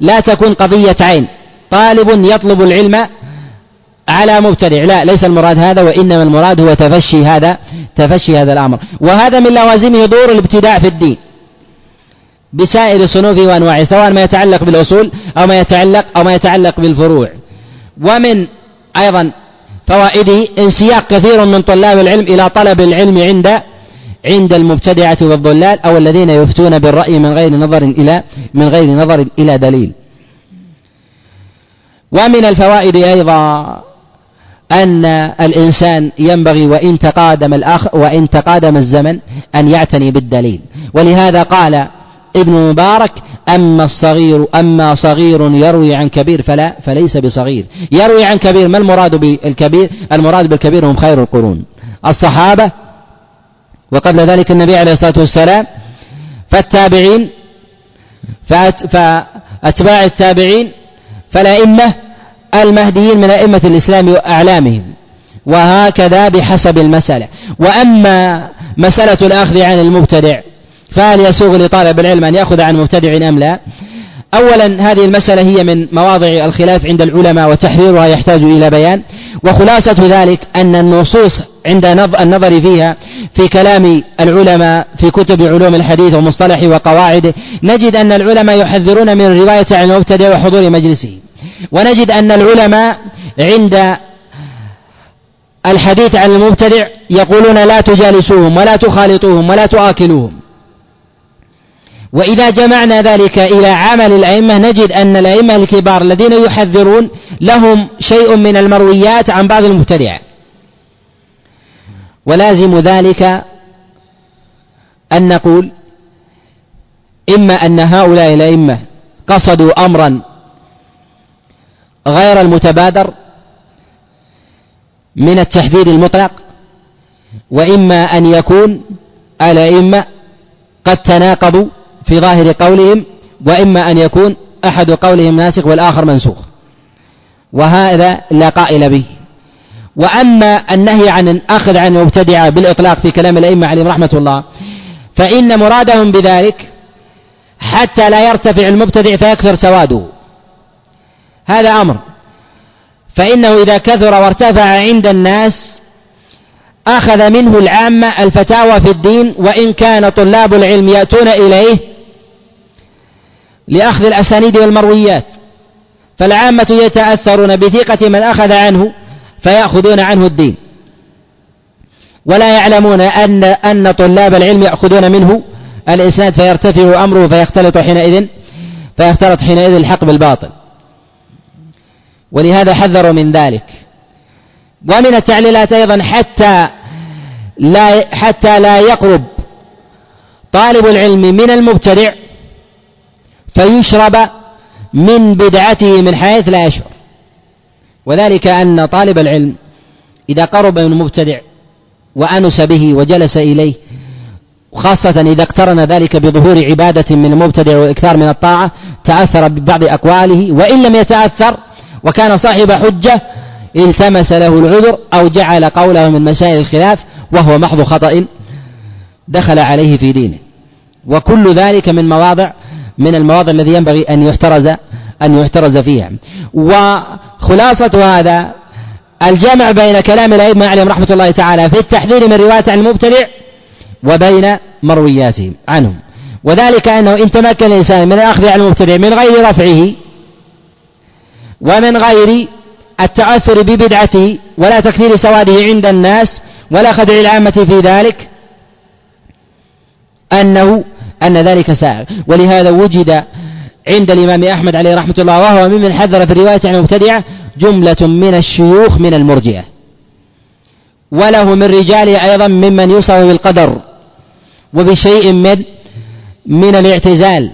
لا تكون قضية عين، طالب يطلب العلم على مبتدع، لا، ليس المراد هذا، وإنما المراد هو تفشي هذا الأمر. وهذا من لوازمه دور الابتداع في الدين بسائر صنوفه وأنواعه، سواء ما يتعلق بالأصول أو ما يتعلق بالفروع. ومن أيضا فوائده انسياق كثير من طلاب العلم إلى طلب العلم عند المبتدعة والضلال أو الذين يفتون بالرأي من غير نظر إلى دليل. ومن الفوائد أيضا أن الإنسان ينبغي وإن تقادم الزمن أن يعتني بالدليل. ولهذا قال ابن مبارك أما صغير يروي عن كبير فليس بصغير. يروي عن كبير، ما المراد بالكبير؟ المراد بالكبير هم خير القرون، الصحابة، وقبل ذلك النبي عليه الصلاة والسلام، فالتابعين، فأتباع التابعين، فالأئمة المهديين من أئمة الإسلام وأعلامهم، وهكذا بحسب المسألة. وأما مسألة الأخذ عن المبتدع فهل يسوغ لطالب العلم أن يأخذ عن مبتدع أم لا؟ أولا هذه المسألة هي من مواضع الخلاف عند العلماء وتحريرها يحتاج إلى بيان. وخلاصة ذلك أن النصوص عند النظر فيها في كلام العلماء في كتب علوم الحديث ومصطلحه وقواعده نجد أن العلماء يحذرون من الرواية عن المبتدع وحضور مجلسه، ونجد أن العلماء عند الحديث عن المبتدع يقولون لا تجالسوهم ولا تخالطوهم ولا تآكلوهم. وإذا جمعنا ذلك إلى عمل الأئمة نجد أن الأئمة الكبار الذين يحذرون لهم شيء من المرويات عن بعض المبتدعة، ولازم ذلك أن نقول إما أن هؤلاء الأئمة قصدوا أمرا غير المتبادر من التحذير المطلق، وإما أن يكون الأئمة قد تناقضوا في ظاهر قولهم، وإما أن يكون أحد قولهم ناسخ والآخر منسوخ، وهذا لا قائل به. وأما النهي عن الأخذ عن المبتدع بالإطلاق في كلام الأئمة عليهم رحمة الله فإن مرادهم بذلك حتى لا يرتفع المبتدع فيكثر سواده، هذا أمر، فإنه إذا كثر وارتفع عند الناس أخذ منه العامة الفتاوى في الدين، وإن كان طلاب العلم يأتون إليه لأخذ الأسانيد والمرويات، فالعامة يتأثرون بثقة من أخذ عنه فيأخذون عنه الدين، ولا يعلمون أن طلاب العلم يأخذون منه الإسناد فيرتفع أمره فيختلط حينئذ الحق بالباطل. ولهذا حذروا من ذلك. ومن التعليلات أيضا حتى لا يقرب طالب العلم من المبتدع فيشرب من بدعته من حيث لا يشعر، وذلك أن طالب العلم إذا قرب من المبتدع وأنس به وجلس إليه، خاصة إذا اقترن ذلك بظهور عبادة من المبتدع وإكثار من الطاعة، تأثر ببعض أقواله، وإن لم يتأثر وكان صاحب حجة التمس له العذر أو جعل قوله من مسائل الخلاف وهو محض خطأ دخل عليه في دينه. وكل ذلك من المواضع الذي ينبغي أن يحترز فيها. وخلاصة هذا الجمع بين كلام الأئمة عليهم رحمة الله تعالى في التحذير من رواية عن المبتدع وبين مروياتهم عنهم، وذلك أنه إن تمكن الإنسان من الأخذ عن المبتدع من غير رفعه ومن غير التعثر ببدعته ولا تكثير سواده عند الناس ولا خدع العامة في ذلك، أن ذلك سائغ. ولهذا وجد عند الإمام أحمد عليه رحمة الله وهو ممن حذر في الرواية عن المبتدعة جملة من الشيوخ من المرجئة، وله من رجاله أيضا ممن يوصف بالقدر وبشيء من الاعتزال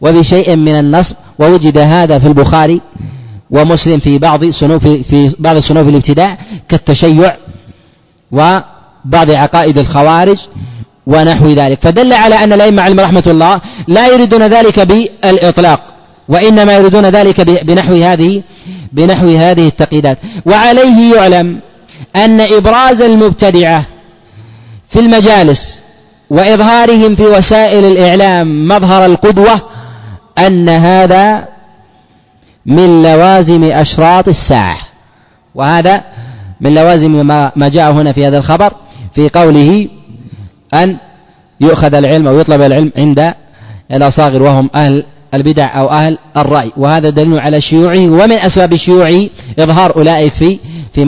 وبشيء من النصب، ووجد هذا في البخاري ومسلم في بعض صنوف الابتداع كالتشيع وبعض عقائد الخوارج ونحو ذلك. فدل على أن الأئمة عليهم رحمة الله لا يريدون ذلك بالإطلاق، وإنما يريدون ذلك بنحو هذه التقييدات. وعليه يعلم أن إبراز المبتدعة في المجالس وإظهارهم في وسائل الإعلام مظهر القدوة أن هذا من لوازم أشراط الساعة، وهذا من لوازم ما جاء هنا في هذا الخبر في قوله أن يؤخذ العلم أو يطلب العلم عند الأصاغر وهم أهل البدع أو أهل الرأي، وهذا دليل على شيوعه. ومن أسباب شيوعه إظهار أولئك في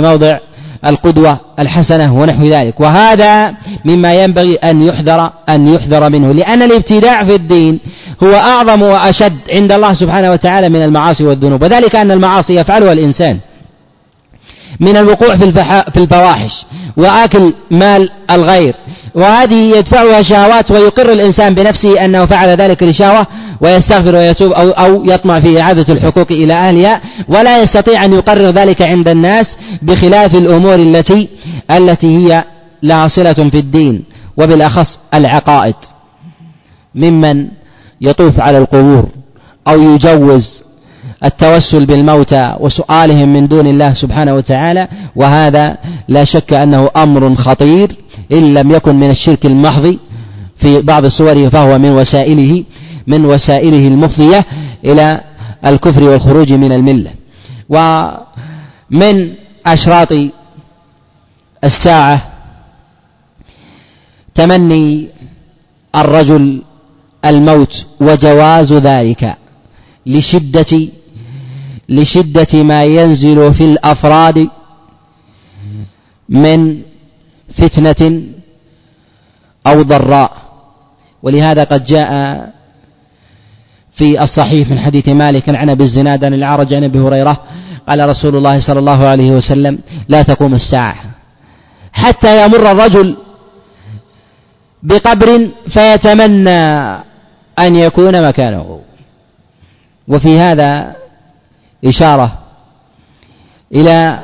موضع القدوة الحسنة ونحو ذلك، وهذا مما ينبغي أن يحذر منه، لأن الابتداع في الدين هو أعظم وأشد عند الله سبحانه وتعالى من المعاصي والذنوب، وذلك أن المعاصي يفعلها الإنسان من الوقوع في الفواحش وآكل مال الغير، وهذه يدفعها شهوات ويقر الإنسان بنفسه أنه فعل ذلك لشهوة ويستغفر ويتوب أو يطمع في إعادة الحقوق إلى أهلها، ولا يستطيع أن يقرر ذلك عند الناس، بخلاف الأمور التي هي لها صلة في الدين وبالأخص العقائد، ممن يطوف على القبور أو يجوز التوسل بالموتى وسؤالهم من دون الله سبحانه وتعالى، وهذا لا شك أنه أمر خطير إن لم يكن من الشرك المحض في بعض صوره، فهو من وسائله المفضية إلى الكفر والخروج من الملة. ومن أشراط الساعة تمني الرجل الموت وجواز ذلك لشدة ما ينزل في الأفراد من فتنة أو ضراء. ولهذا قد جاء في الصحيح من حديث مالك عن أبي الزناد عن الأعرج عن أبي هريرة قال رسول الله صلى الله عليه وسلم: لا تقوم الساعة حتى يمر الرجل بقبر فيتمنى أن يكون مكانه. وفي هذا إشارة إلى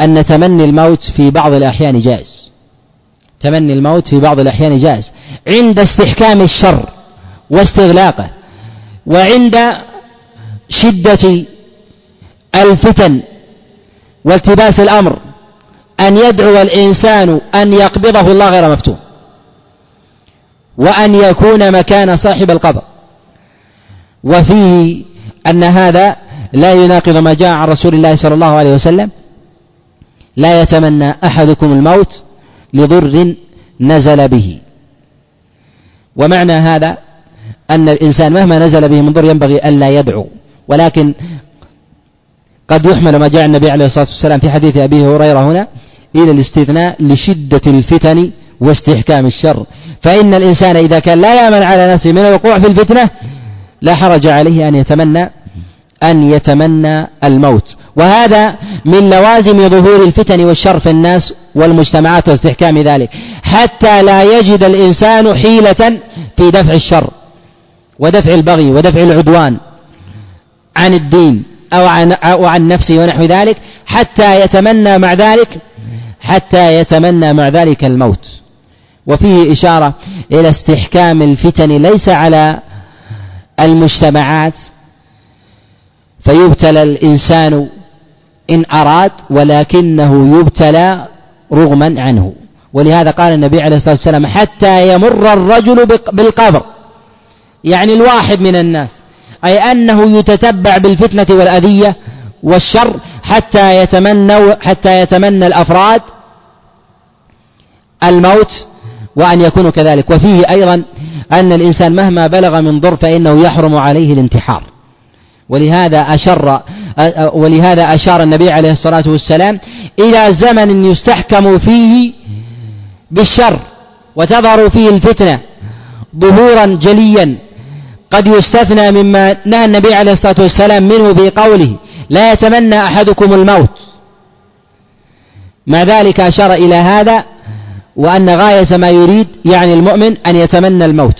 أن تمني الموت في بعض الأحيان جائز، تمني الموت في بعض الأحيان جائز عند استحكام الشر واستغلاقه، وعند شدة الفتن والتباس الأمر أن يدعو الإنسان أن يقبضه الله غير مفتون، وأن يكون مكان صاحب القبر. وفيه أن هذا لا يناقض ما جاء عن رسول الله صلى الله عليه وسلم: لا يتمنى أحدكم الموت لضر نزل به. ومعنى هذا أن الإنسان مهما نزل به من ضر ينبغي ألا يدعو، ولكن قد يحمل ما جاء النبي عليه الصلاة والسلام في حديث أبي هريرة هنا إلى الاستثناء لشدة الفتن واستحكام الشر، فإن الإنسان إذا كان لا يأمن على نفسه من الوقوع في الفتنة لا حرج عليه أن يتمنى الموت. وهذا من لوازم ظهور الفتن والشر في الناس والمجتمعات واستحكام ذلك، حتى لا يجد الإنسان حيلة في دفع الشر ودفع البغي ودفع العدوان عن الدين أو عن نفسه ونحو ذلك، حتى يتمنى مع ذلك الموت. وفيه إشارة إلى استحكام الفتن ليس على المجتمعات فيبتلى الإنسان إن أراد، ولكنه يبتلى رغما عنه. ولهذا قال النبي عليه الصلاة والسلام: حتى يمر الرجل بالقبر، يعني الواحد من الناس، أي أنه يتتبع بالفتنة والأذية والشر حتى يتمنى الأفراد الموت وأن يكونوا كذلك. وفيه أيضا أن الإنسان مهما بلغ من ضر فإنه يحرم عليه الانتحار، ولهذا أشار النبي عليه الصلاة والسلام إلى زمن يستحكم فيه بالشر وتظهر فيه الفتنة ظهورا جليا قد يستثنى مما نهى النبي عليه الصلاة والسلام منه بقوله لا يتمنى أحدكم الموت. ما ذلك أشار إلى هذا، وأن غاية ما يريد يعني المؤمن أن يتمنى الموت،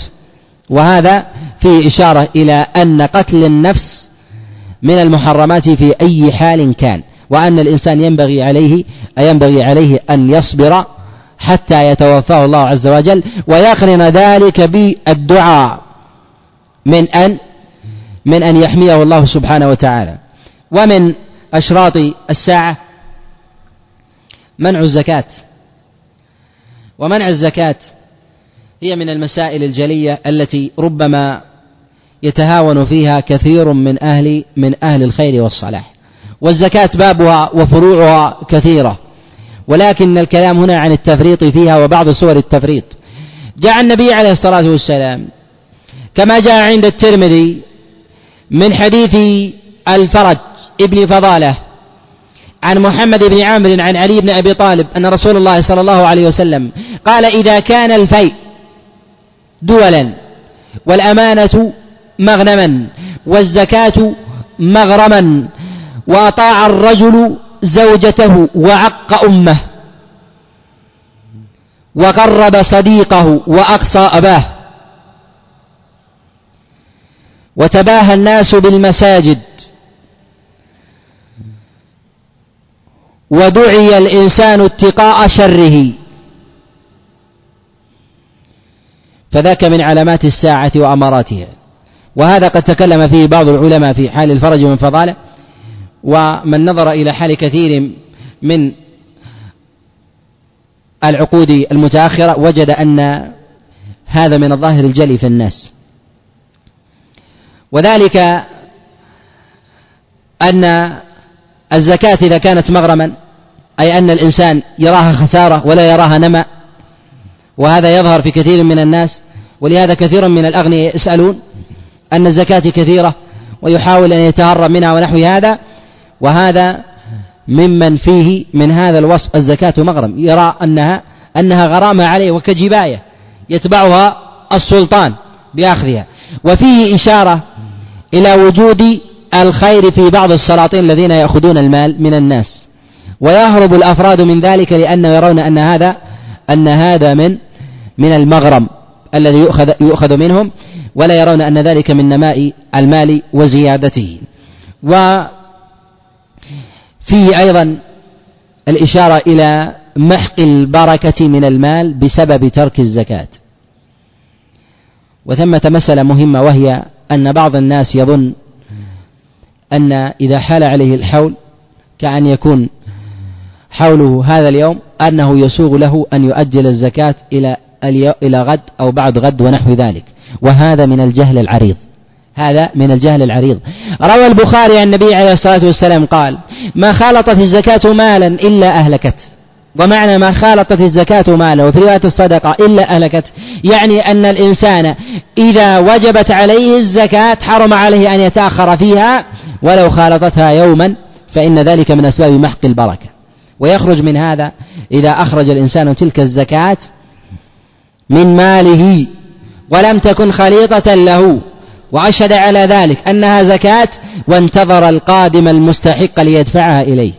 وهذا فيه إشارة إلى أن قتل النفس من المحرمات في أي حال كان، وأن الإنسان ينبغي عليه أن يصبر حتى يتوفاه الله عز وجل، ويقرن ذلك بالدعاء من أن يحميه الله سبحانه وتعالى. ومن أشراط الساعة منع الزكاة، ومنع الزكاة هي من المسائل الجلية التي ربما يتهاون فيها كثير من أهل الخير والصلاح. والزكاة بابها وفروعها كثيرة، ولكن الكلام هنا عن التفريط فيها وبعض صور التفريط. جاء النبي عليه الصلاة والسلام كما جاء عند الترمذي من حديث الفرج ابن فضالة عن محمد بن عامر عن علي بن أبي طالب أن رسول الله صلى الله عليه وسلم قال: إذا كان الفيء دولا، والأمانة مغنما، والزكاة مغرما، وأطاع الرجل زوجته وعق أمه، وقرب صديقه وأقصى أباه، وتباهى الناس بالمساجد، ودعي الإنسان اتقاء شره، فذاك من علامات الساعة وأماراتها. وهذا قد تكلم فيه بعض العلماء في حال الفرج من فضالة، ومن نظر إلى حال كثير من العقود المتأخرة وجد أن هذا من الظاهر الجلي في الناس، وذلك أن الزكاة إذا كانت مغرما أي أن الإنسان يراها خسارة ولا يراها نماء، وهذا يظهر في كثير من الناس، ولهذا كثير من الأغنياء يسألون أن الزكاة كثيرة ويحاول أن يتهرب منها ونحو هذا، وهذا ممن فيه من هذا الوصف الزكاة مغرم، يرى أنها غرامة عليه وكجباية يتبعها السلطان بأخذها. وفيه إشارة إلى وجود الخير في بعض السلاطين الذين يأخذون المال من الناس، ويهرب الأفراد من ذلك لأن يرون أن هذا من المغرم الذي يؤخذ منهم، ولا يرون أن ذلك من نماء المال وزيادته. وفيه أيضا الإشارة إلى محق البركة من المال بسبب ترك الزكاة. وثمة مسألة مهمة، وهي أن بعض الناس يظن أن إذا حال عليه الحول كأن يكون حوله هذا اليوم أنه يسوغ له أن يؤجل الزكاة إلى غد أو بعد غد ونحو ذلك، وهذا من الجهل العريض. روى البخاري عن النبي عليه الصلاة والسلام قال: ما خالطت الزكاة مالا إلا أهلكت. ومعنى ما خالطت الزكاة مالا وفي رواية الصدقة إلا أهلكت يعني أن الإنسان إذا وجبت عليه الزكاة حرم عليه أن يتأخر فيها ولو خالطتها يوما، فإن ذلك من أسباب محق البركة. ويخرج من هذا إذا أخرج الإنسان تلك الزكاة من ماله ولم تكن خليطة له، وأشهد على ذلك أنها زكاة، وانتظر القادم المستحق ليدفعها إليه.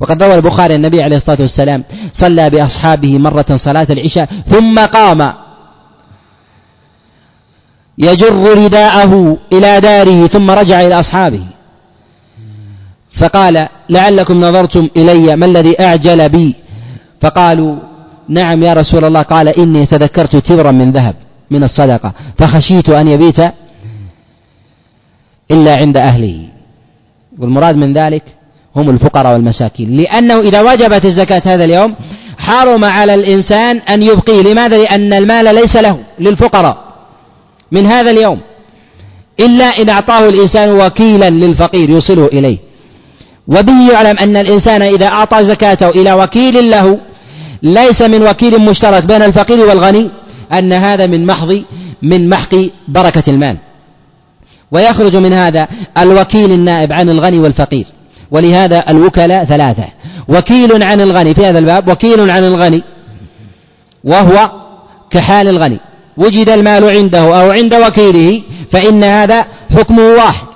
وقد روى البخاري النبي عليه الصلاة والسلام صلى بأصحابه مرة صلاة العشاء ثم قام يجر رداءه إلى داره ثم رجع إلى أصحابه فقال: لعلكم نظرتم إلي، ما الذي أعجل بي؟ فقالوا: نعم يا رسول الله. قال: إني تذكرت تبرا من ذهب من الصدقة فخشيت أن يبيت إلا عند أهله. والمراد من ذلك هم الفقراء والمساكين، لأنه إذا وجبت الزكاة هذا اليوم حرم على الإنسان أن يبقي. لماذا؟ لأن المال ليس له، للفقراء من هذا اليوم، إلا إن أعطاه الإنسان وكيلا للفقير يوصله إليه. وبه يعلم أن الإنسان إذا أعطى زكاته إلى وكيل له ليس من وكيل مشترك بين الفقير والغني، أن هذا من محق بركة المال. ويخرج من هذا الوكيل النائب عن الغني والفقير، ولهذا الوكلاء ثلاثة: وكيل عن الغني في هذا الباب، وكيل عن الغني وهو كحال الغني، وجد المال عنده أو عند وكيله فإن هذا حكمه واحد،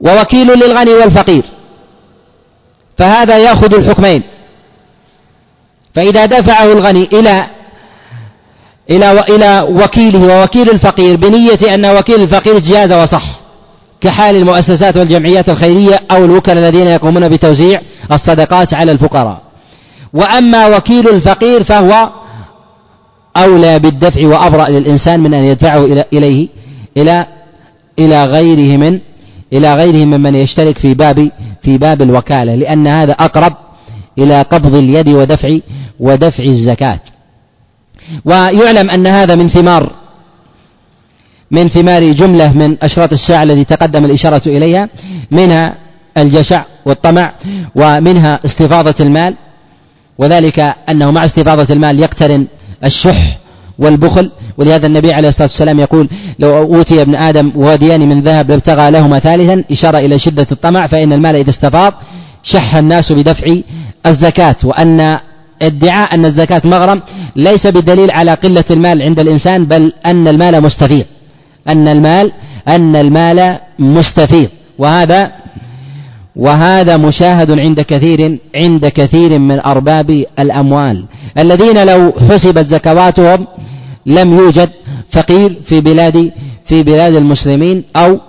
ووكيل للغني والفقير، فهذا يأخذ الحكمين. فإذا دفعه الغني إلى وكيله ووكيل الفقير بنية أن وكيل الفقير جاز وصح، كحال المؤسسات والجمعيات الخيرية أو الوكلاء الذين يقومون بتوزيع الصدقات على الفقراء. وأما وكيل الفقير فهو أولى بالدفع وأبرأ للإنسان من أن يدفعه إليه إلى غيره ممن يشترك في باب الوكالة، لأن هذا أقرب إلى قبض اليد ودفع الزكاة. ويعلم أن هذا من ثمار جملة من أشراط الساعة التي تقدم الإشارة إليها، منها الجشع والطمع، ومنها استفاضة المال، وذلك أنه مع استفاضة المال يقترن الشح والبخل، ولهذا النبي عليه الصلاة والسلام يقول: لو أوتي ابن آدم واديان من ذهب لابتغى لهما ثالثا، إشارة إلى شدة الطمع، فإن المال إذا استفاض شح الناس بدفع الزكاة. وأن ادعاء أن الزكاة مغرم ليس بالدليل على قلة المال عند الإنسان، بل أن المال مستفيض، أن المال مستفيض، وهذا مشاهد عند كثير من أرباب الأموال الذين لو حسبت زكواتهم لم يوجد فقير في بلاد المسلمين أو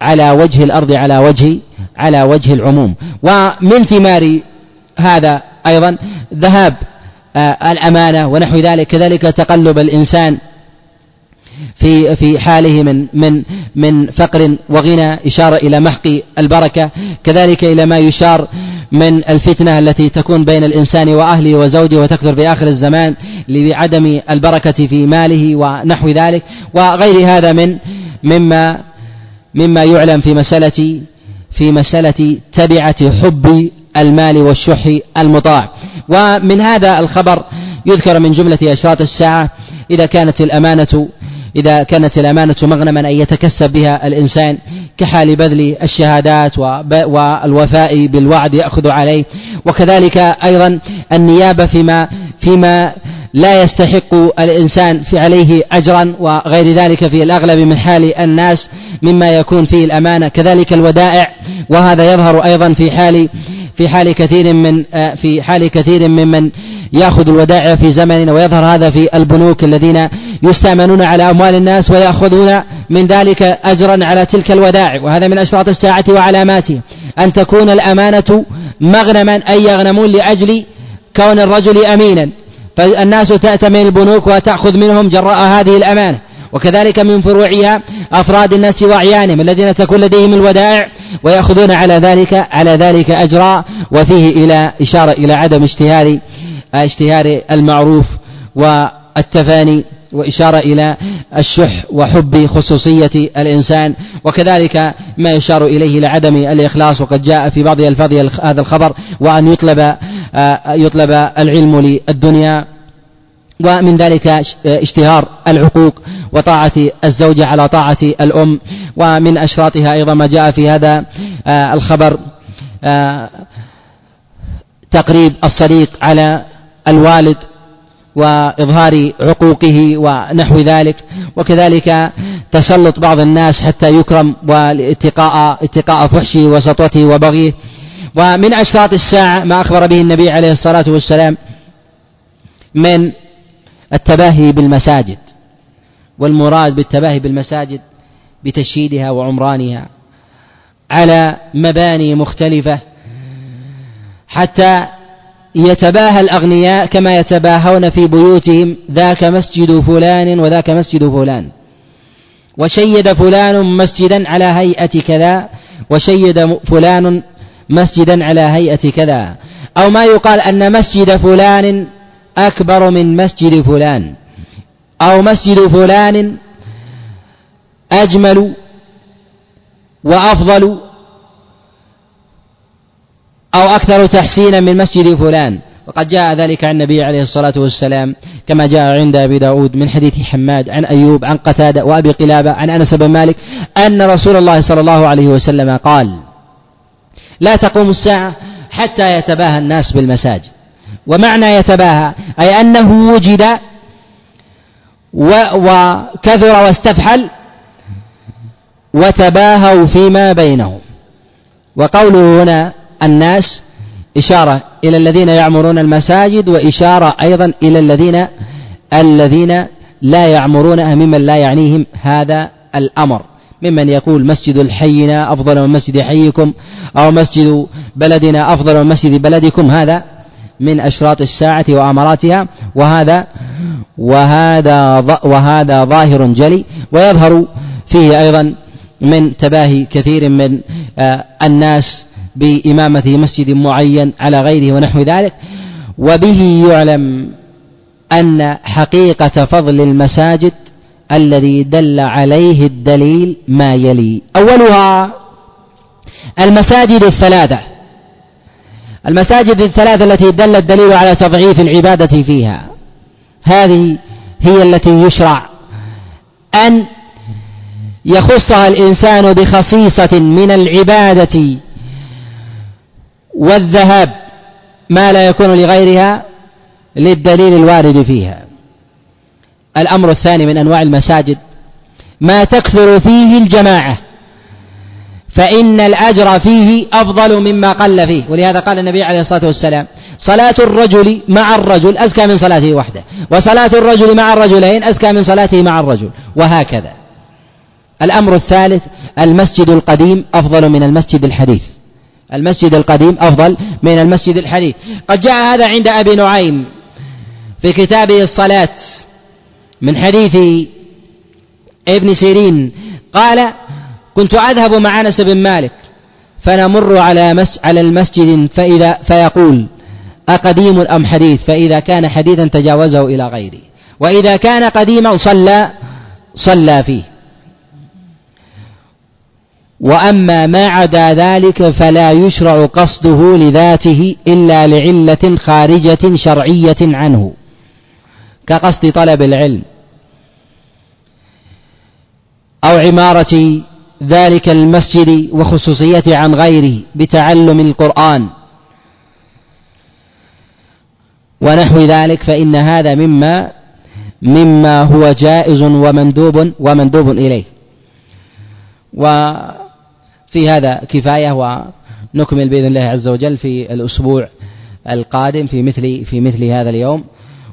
على وجه الأرض على وجه العموم. ومن ثمار هذا أيضا ذهاب الأمانة ونحو ذلك، كذلك تقلب الإنسان في حاله من فقر وغنى، إشارة إلى محق البركة، كذلك إلى ما يشار من الفتنة التي تكون بين الإنسان وأهله وزوجه وتكثر في آخر الزمان لعدم البركة في ماله ونحو ذلك، وغير هذا مما يعلم في مسألة تبعة حب المال والشح المطاع. ومن هذا الخبر يذكر من جملة أشراط الساعة إذا كانت الأمانة مغنما أن يتكسب بها الإنسان، كحال بذل الشهادات والوفاء بالوعد يأخذ عليه، وكذلك أيضا النيابة فيما لا يستحق الإنسان في عليه أجرا وغير ذلك في الأغلب من حال الناس مما يكون فيه الأمانة، كذلك الودائع، وهذا يظهر أيضا في حال كثير ممن يأخذ الودائع في زمننا، ويظهر هذا في البنوك الذين يستأمنون على أموال الناس ويأخذون من ذلك أجرا على تلك الودائع. وهذا من أشراط الساعة وعلاماته أن تكون الأمانة مغنما، أي يغنمون لأجل كون الرجل أمينا، فالناس تأتمن البنوك وتأخذ منهم جراء هذه الأمانة. وكذلك من فروعها أفراد الناس وأعيانهم الذين تكون لديهم الودائع ويأخذون على ذلك أجراء، وفيه إلى إشارة إلى عدم اشتهار المعروف والتفاني، وإشارة إلى الشح وحب خصوصية الإنسان، وكذلك ما يشار إليه لعدم الإخلاص، وقد جاء في بعض الألفاظ هذا الخبر، وأن يطلب العلم للدنيا، ومن ذلك اشتهار العقوق وطاعة الزوجة على طاعة الأم. ومن أشراطها أيضا ما جاء في هذا الخبر تقريب الصديق على الوالد وإظهار عقوقه ونحو ذلك، وكذلك تسلط بعض الناس حتى يكرم، والاتقاء فحشه وسطوته وبغيه. ومن أشراط الساعة ما أخبر به النبي عليه الصلاة والسلام من التباهي بالمساجد، والمراد بالتباهي بالمساجد بتشييدها وعمرانها على مباني مختلفة، حتى يتباهى الأغنياء كما يتباهون في بيوتهم: ذاك مسجد فلان وذاك مسجد فلان، وشيد فلان مسجدا على هيئة كذا، وشيد فلان مسجدا على هيئة كذا، أو ما يقال أن مسجد فلان أكبر من مسجد فلان، أو مسجد فلان أجمل وأفضل أو أكثر تحسينا من مسجد فلان. وقد جاء ذلك عن النبي عليه الصلاة والسلام كما جاء عند أبي داود من حديث حماد عن أيوب عن قتادة وأبي قلابة عن أنس بن مالك أن رسول الله صلى الله عليه وسلم قال: لا تقوم الساعة حتى يتباهى الناس بالمساجد، ومعنى يتباهى أي أنه وجد وكثر واستفحل وتباهوا فيما بينهم. وقوله هنا الناس إشارة إلى الذين يعمرون المساجد، وإشارة أيضا إلى الذين لا يعمرونها ممن لا يعنيهم هذا الأمر، ممن يقول مسجد حينا أفضل من مسجد حيكم، أو مسجد بلدنا أفضل من مسجد بلدكم. هذا من أشراط الساعة وأمراتها، وهذا ظاهر جلي، ويظهر فيه أيضا من تباهي كثير من الناس بإمامة مسجد معين على غيره ونحو ذلك. وبه يعلم أن حقيقة فضل المساجد الذي دل عليه الدليل ما يلي: أولها المساجد الثلاثة التي دل الدليل على تضعيف العبادة فيها، هذه هي التي يشرع أن يخصها الإنسان بخصيصة من العبادة والذهاب ما لا يكون لغيرها للدليل الوارد فيها. الأمر الثاني من أنواع المساجد ما تكثر فيه الجماعة، فإن الأجر فيه أفضل مما قل فيه، ولهذا قال النبي عليه الصلاة والسلام: صلاة الرجل مع الرجل أزكى من صلاته وحده، وصلاة الرجل مع الرجلين أزكى من صلاته مع الرجل، وهكذا. الأمر الثالث المسجد القديم أفضل من المسجد الحديث، قد جاء هذا عند أبي نعيم في كتابه الصلاة من حديث ابن سيرين قال: كنت أذهب مع أنس بن مالك فنمر على المسجد فيقول: أقديم أم حديث؟ فإذا كان حديثا تجاوزه إلى غيره، وإذا كان قديما صلى فيه. وأما ما عدا ذلك فلا يشرع قصده لذاته إلا لعلة خارجة شرعية عنه، كقصد طلب العلم أو عمارة ذلك المسجد وخصوصيته عن غيره بتعلم القرآن ونحو ذلك، فإن هذا مما هو جائز ومندوب إليه. وفي هذا كفاية، ونكمل بإذن الله عز وجل في الأسبوع القادم في مثل هذا اليوم.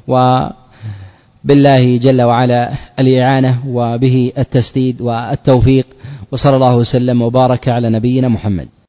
وبالله جل وعلا الإعانة، وبه التسديد والتوفيق، وصلى الله وسلم وبارك على نبينا محمد.